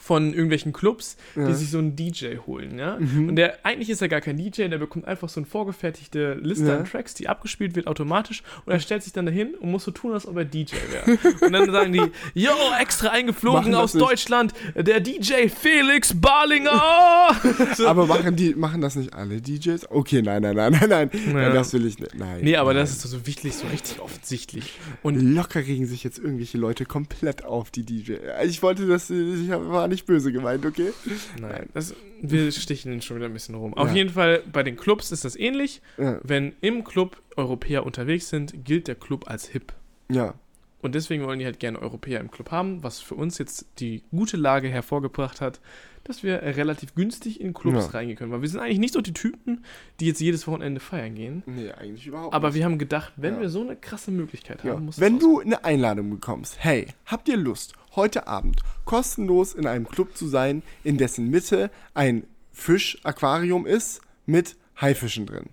von irgendwelchen Clubs, ja. die sich so einen D J holen. Ja? Mhm. Und der eigentlich ist er gar kein D J, der bekommt einfach so eine vorgefertigte Liste ja. an Tracks, die abgespielt wird automatisch und er stellt sich dann dahin und muss so tun, als ob er D J wäre. Und dann sagen die, yo, extra eingeflogen aus nicht. Deutschland, der D J Felix Barlinger! So. Aber machen die machen das nicht alle D Js? Okay, nein, nein, nein, nein, nein. Ja. Das will ich nicht. Nein, nee, aber nein. Das ist so, so wirklich, so richtig offensichtlich. Und locker regen sich jetzt irgendwelche Leute komplett auf die D J. Ich wollte, dass ich war nicht böse gemeint, okay? Nein, das, wir sticheln schon wieder ein bisschen rum. Ja. Auf jeden Fall, bei den Clubs ist das ähnlich. Ja. Wenn im Club Europäer unterwegs sind, gilt der Club als hip. Ja. Und deswegen wollen die halt gerne Europäer im Club haben, was für uns jetzt die gute Lage hervorgebracht hat, dass wir relativ günstig in Clubs ja. reingehen können. Weil wir sind eigentlich nicht so die Typen, die jetzt jedes Wochenende feiern gehen. Nee, eigentlich überhaupt aber nicht. Aber wir haben gedacht, wenn ja. wir so eine krasse Möglichkeit haben, ja. muss wenn du eine Einladung bekommst, hey, habt ihr Lust, heute Abend kostenlos in einem Club zu sein, in dessen Mitte ein Fisch-Aquarium ist mit Haifischen drin?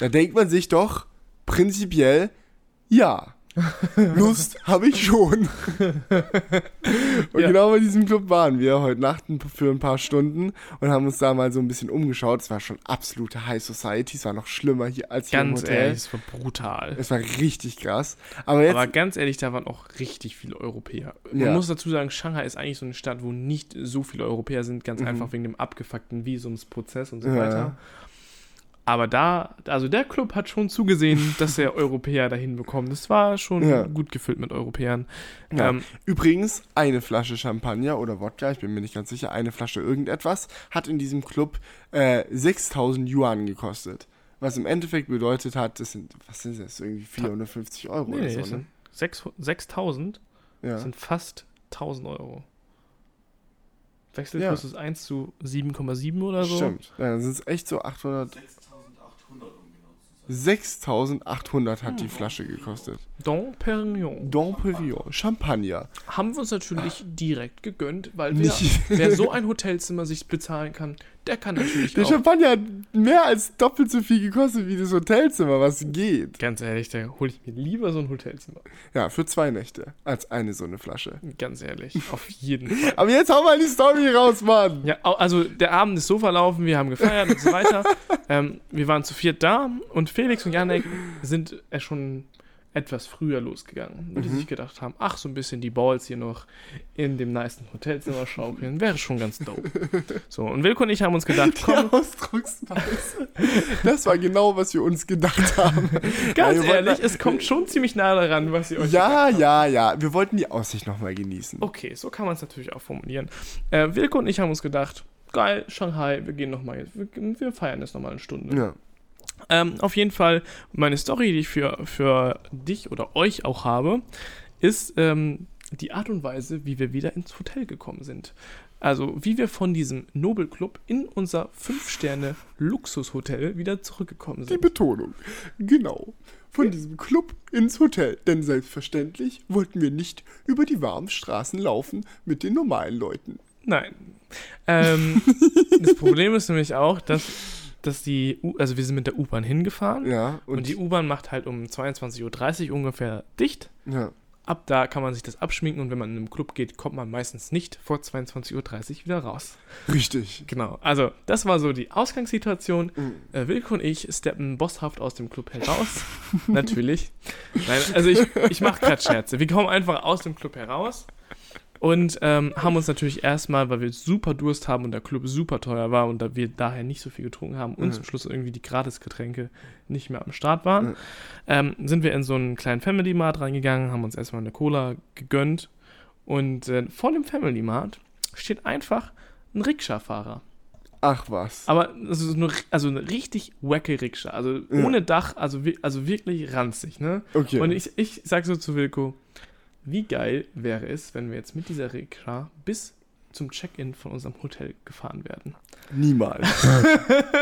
Da denkt man sich doch prinzipiell, ja, Lust habe ich schon. Und ja. genau bei diesem Club waren wir heute Nacht für ein paar Stunden und haben uns da mal so ein bisschen umgeschaut. Es war schon absolute High Society. Es war noch schlimmer hier als hier im Hotel. Ganz ehrlich, es war brutal. Es war richtig krass. Aber, jetzt, Aber ganz ehrlich, da waren auch richtig viele Europäer. Man ja. muss dazu sagen, Shanghai ist eigentlich so eine Stadt, wo nicht so viele Europäer sind. Ganz mhm. einfach wegen dem abgefuckten Visumsprozess und so ja. weiter. Aber da, also der Club hat schon zugesehen, dass er Europäer dahin bekommt. Das war schon ja. gut gefüllt mit Europäern. Ja. Ähm, Übrigens, eine Flasche Champagner oder Wodka, ich bin mir nicht ganz sicher, eine Flasche irgendetwas, hat in diesem Club äh, sechstausend Yuan gekostet. Was im Endeffekt bedeutet hat, das sind, was sind das, irgendwie vierhundertfünfzig Euro nee, oder so, ne? sechstausend ja. sind fast tausend Euro. Wechselkurs ja. ist eins zu sieben Komma sieben oder so. Stimmt, ja, dann sind es echt so achthundert... sechstausendachthundert hat hm. die Flasche gekostet. Dom Perignon. Dom Perignon. Champagner. Haben wir uns natürlich direkt gegönnt, weil wer, wer so ein Hotelzimmer sich bezahlen kann, der kann natürlich der auch. Der Champagner hat mehr als doppelt so viel gekostet wie das Hotelzimmer, was geht. Ganz ehrlich, da hole ich mir lieber so ein Hotelzimmer. Ja, für zwei Nächte als eine so eine Flasche. Ganz ehrlich, auf jeden Fall. Aber jetzt hau mal die Story raus, Mann. Ja, also der Abend ist so verlaufen, wir haben gefeiert und so weiter. ähm, wir waren zu viert da und Felix und Janek sind schon etwas früher losgegangen, wo die mhm. sich gedacht haben, ach, so ein bisschen die Balls hier noch in dem nicen Hotelzimmer schaukeln, wäre schon ganz dope. So, und Wilko und ich haben uns gedacht, komm. Die Ausdrucksweise. Das war genau, was wir uns gedacht haben. Ganz ja, ehrlich, es kommt schon ziemlich nah daran, was ihr euch ja, gedacht Ja, ja, ja. Wir wollten die Aussicht nochmal genießen. Okay, so kann man es natürlich auch formulieren. Äh, Wilko und ich haben uns gedacht, geil, Shanghai, wir gehen nochmal, wir, wir feiern jetzt nochmal eine Stunde. Ja. Ähm, auf jeden Fall, meine Story, die ich für, für dich oder euch auch habe, ist ähm, die Art und Weise, wie wir wieder ins Hotel gekommen sind. Also, wie wir von diesem Nobelclub in unser fünf Sterne Luxushotel wieder zurückgekommen sind. Die Betonung, genau. Von diesem Club ins Hotel. Denn selbstverständlich wollten wir nicht über die warmen Straßen laufen mit den normalen Leuten. Nein. Ähm, das Problem ist nämlich auch, dass... dass die, U- also wir sind mit der U-Bahn hingefahren ja, und, und die U-Bahn macht halt um zweiundzwanzig Uhr dreißig ungefähr dicht, ja. Ab da kann man sich das abschminken und wenn man in einen Club geht, kommt man meistens nicht vor zweiundzwanzig Uhr dreißig wieder raus. Richtig. Genau. Also, das war so die Ausgangssituation. Mhm. Äh, Wilke und ich steppen bosshaft aus dem Club heraus. Natürlich. Nein, also ich, ich mache gerade Scherze. Wir kommen einfach aus dem Club heraus und ähm, haben uns natürlich erstmal, weil wir super Durst haben und der Club super teuer war und da wir daher nicht so viel getrunken haben und mhm. zum Schluss irgendwie die Gratisgetränke nicht mehr am Start waren, mhm. ähm, sind wir in so einen kleinen Family Mart reingegangen, haben uns erstmal eine Cola gegönnt und äh, vor dem Family Mart steht einfach ein Rikscha-Fahrer. Ach was. Aber es ist nur, also eine richtig wacke Rikscha, also ja. ohne Dach, also, also wirklich ranzig, ne? Okay. Und ich, ich sag so zu Wilko, wie geil wäre es, wenn wir jetzt mit dieser Rikscha bis zum Check-in von unserem Hotel gefahren werden? Niemals.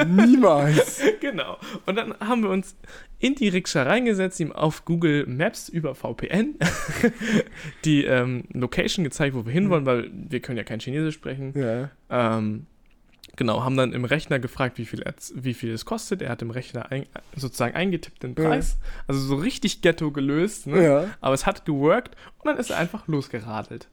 Niemals. Genau. Und dann haben wir uns in die Rikscha reingesetzt, ihm auf Google Maps über V P N die ähm, Location gezeigt, wo wir hinwollen, weil wir können ja kein Chinesisch sprechen. Ja. Ähm, genau, haben dann im Rechner gefragt, wie viel, wie viel es kostet. Er hat im Rechner ein, sozusagen eingetippt den Preis. Ja. Also so richtig Ghetto gelöst, ne? Ja. Aber es hat geworkt und dann ist er einfach losgeradelt.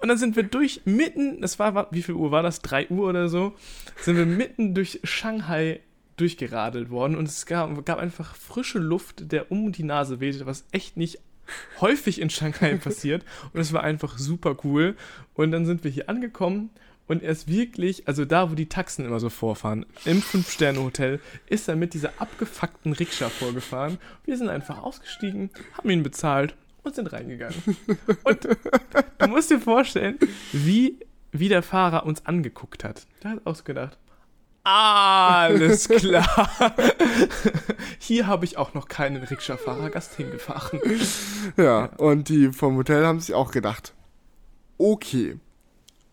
Und dann sind wir durch, mitten, das war, wie viel Uhr war das? drei Uhr oder so, sind wir mitten durch Shanghai durchgeradelt worden und es gab, gab einfach frische Luft, der um die Nase wehte, was echt nicht häufig in Shanghai passiert. Und es war einfach super cool. Und dann sind wir hier angekommen. Und er ist wirklich, also da, wo die Taxen immer so vorfahren, im Fünf-Sterne-Hotel, ist er mit dieser abgefuckten Rikscha vorgefahren. Wir sind einfach ausgestiegen, haben ihn bezahlt und sind reingegangen. Und du musst dir vorstellen, wie, wie der Fahrer uns angeguckt hat. Der hat ausgedacht, alles klar. Hier habe ich auch noch keinen Rikscha-Fahrer-Gast hingefahren. Ja, ja, und die vom Hotel haben sich auch gedacht, okay,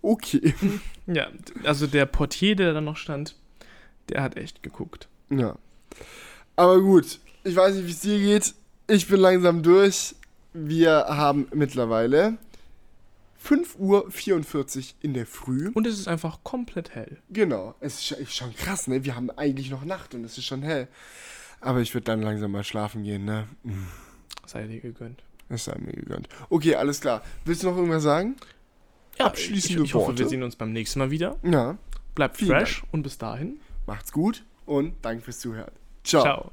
Okay. Ja, also der Portier, der da noch stand, der hat echt geguckt. Ja. Aber gut, ich weiß nicht, wie es dir geht. Ich bin langsam durch. Wir haben mittlerweile fünf Uhr vierundvierzig in der Früh. Und es ist einfach komplett hell. Genau. Es ist schon krass, ne? Wir haben eigentlich noch Nacht und es ist schon hell. Aber ich würde dann langsam mal schlafen gehen, ne? Sei dir gegönnt. Es sei mir gegönnt. Okay, alles klar. Willst du noch irgendwas sagen? Ja, abschließende ich, ich hoffe, Worte. Wir sehen uns beim nächsten Mal wieder. Ja. Bleibt Vielen fresh Dank. Und bis dahin. Macht's gut und danke fürs Zuhören. Ciao. Ciao.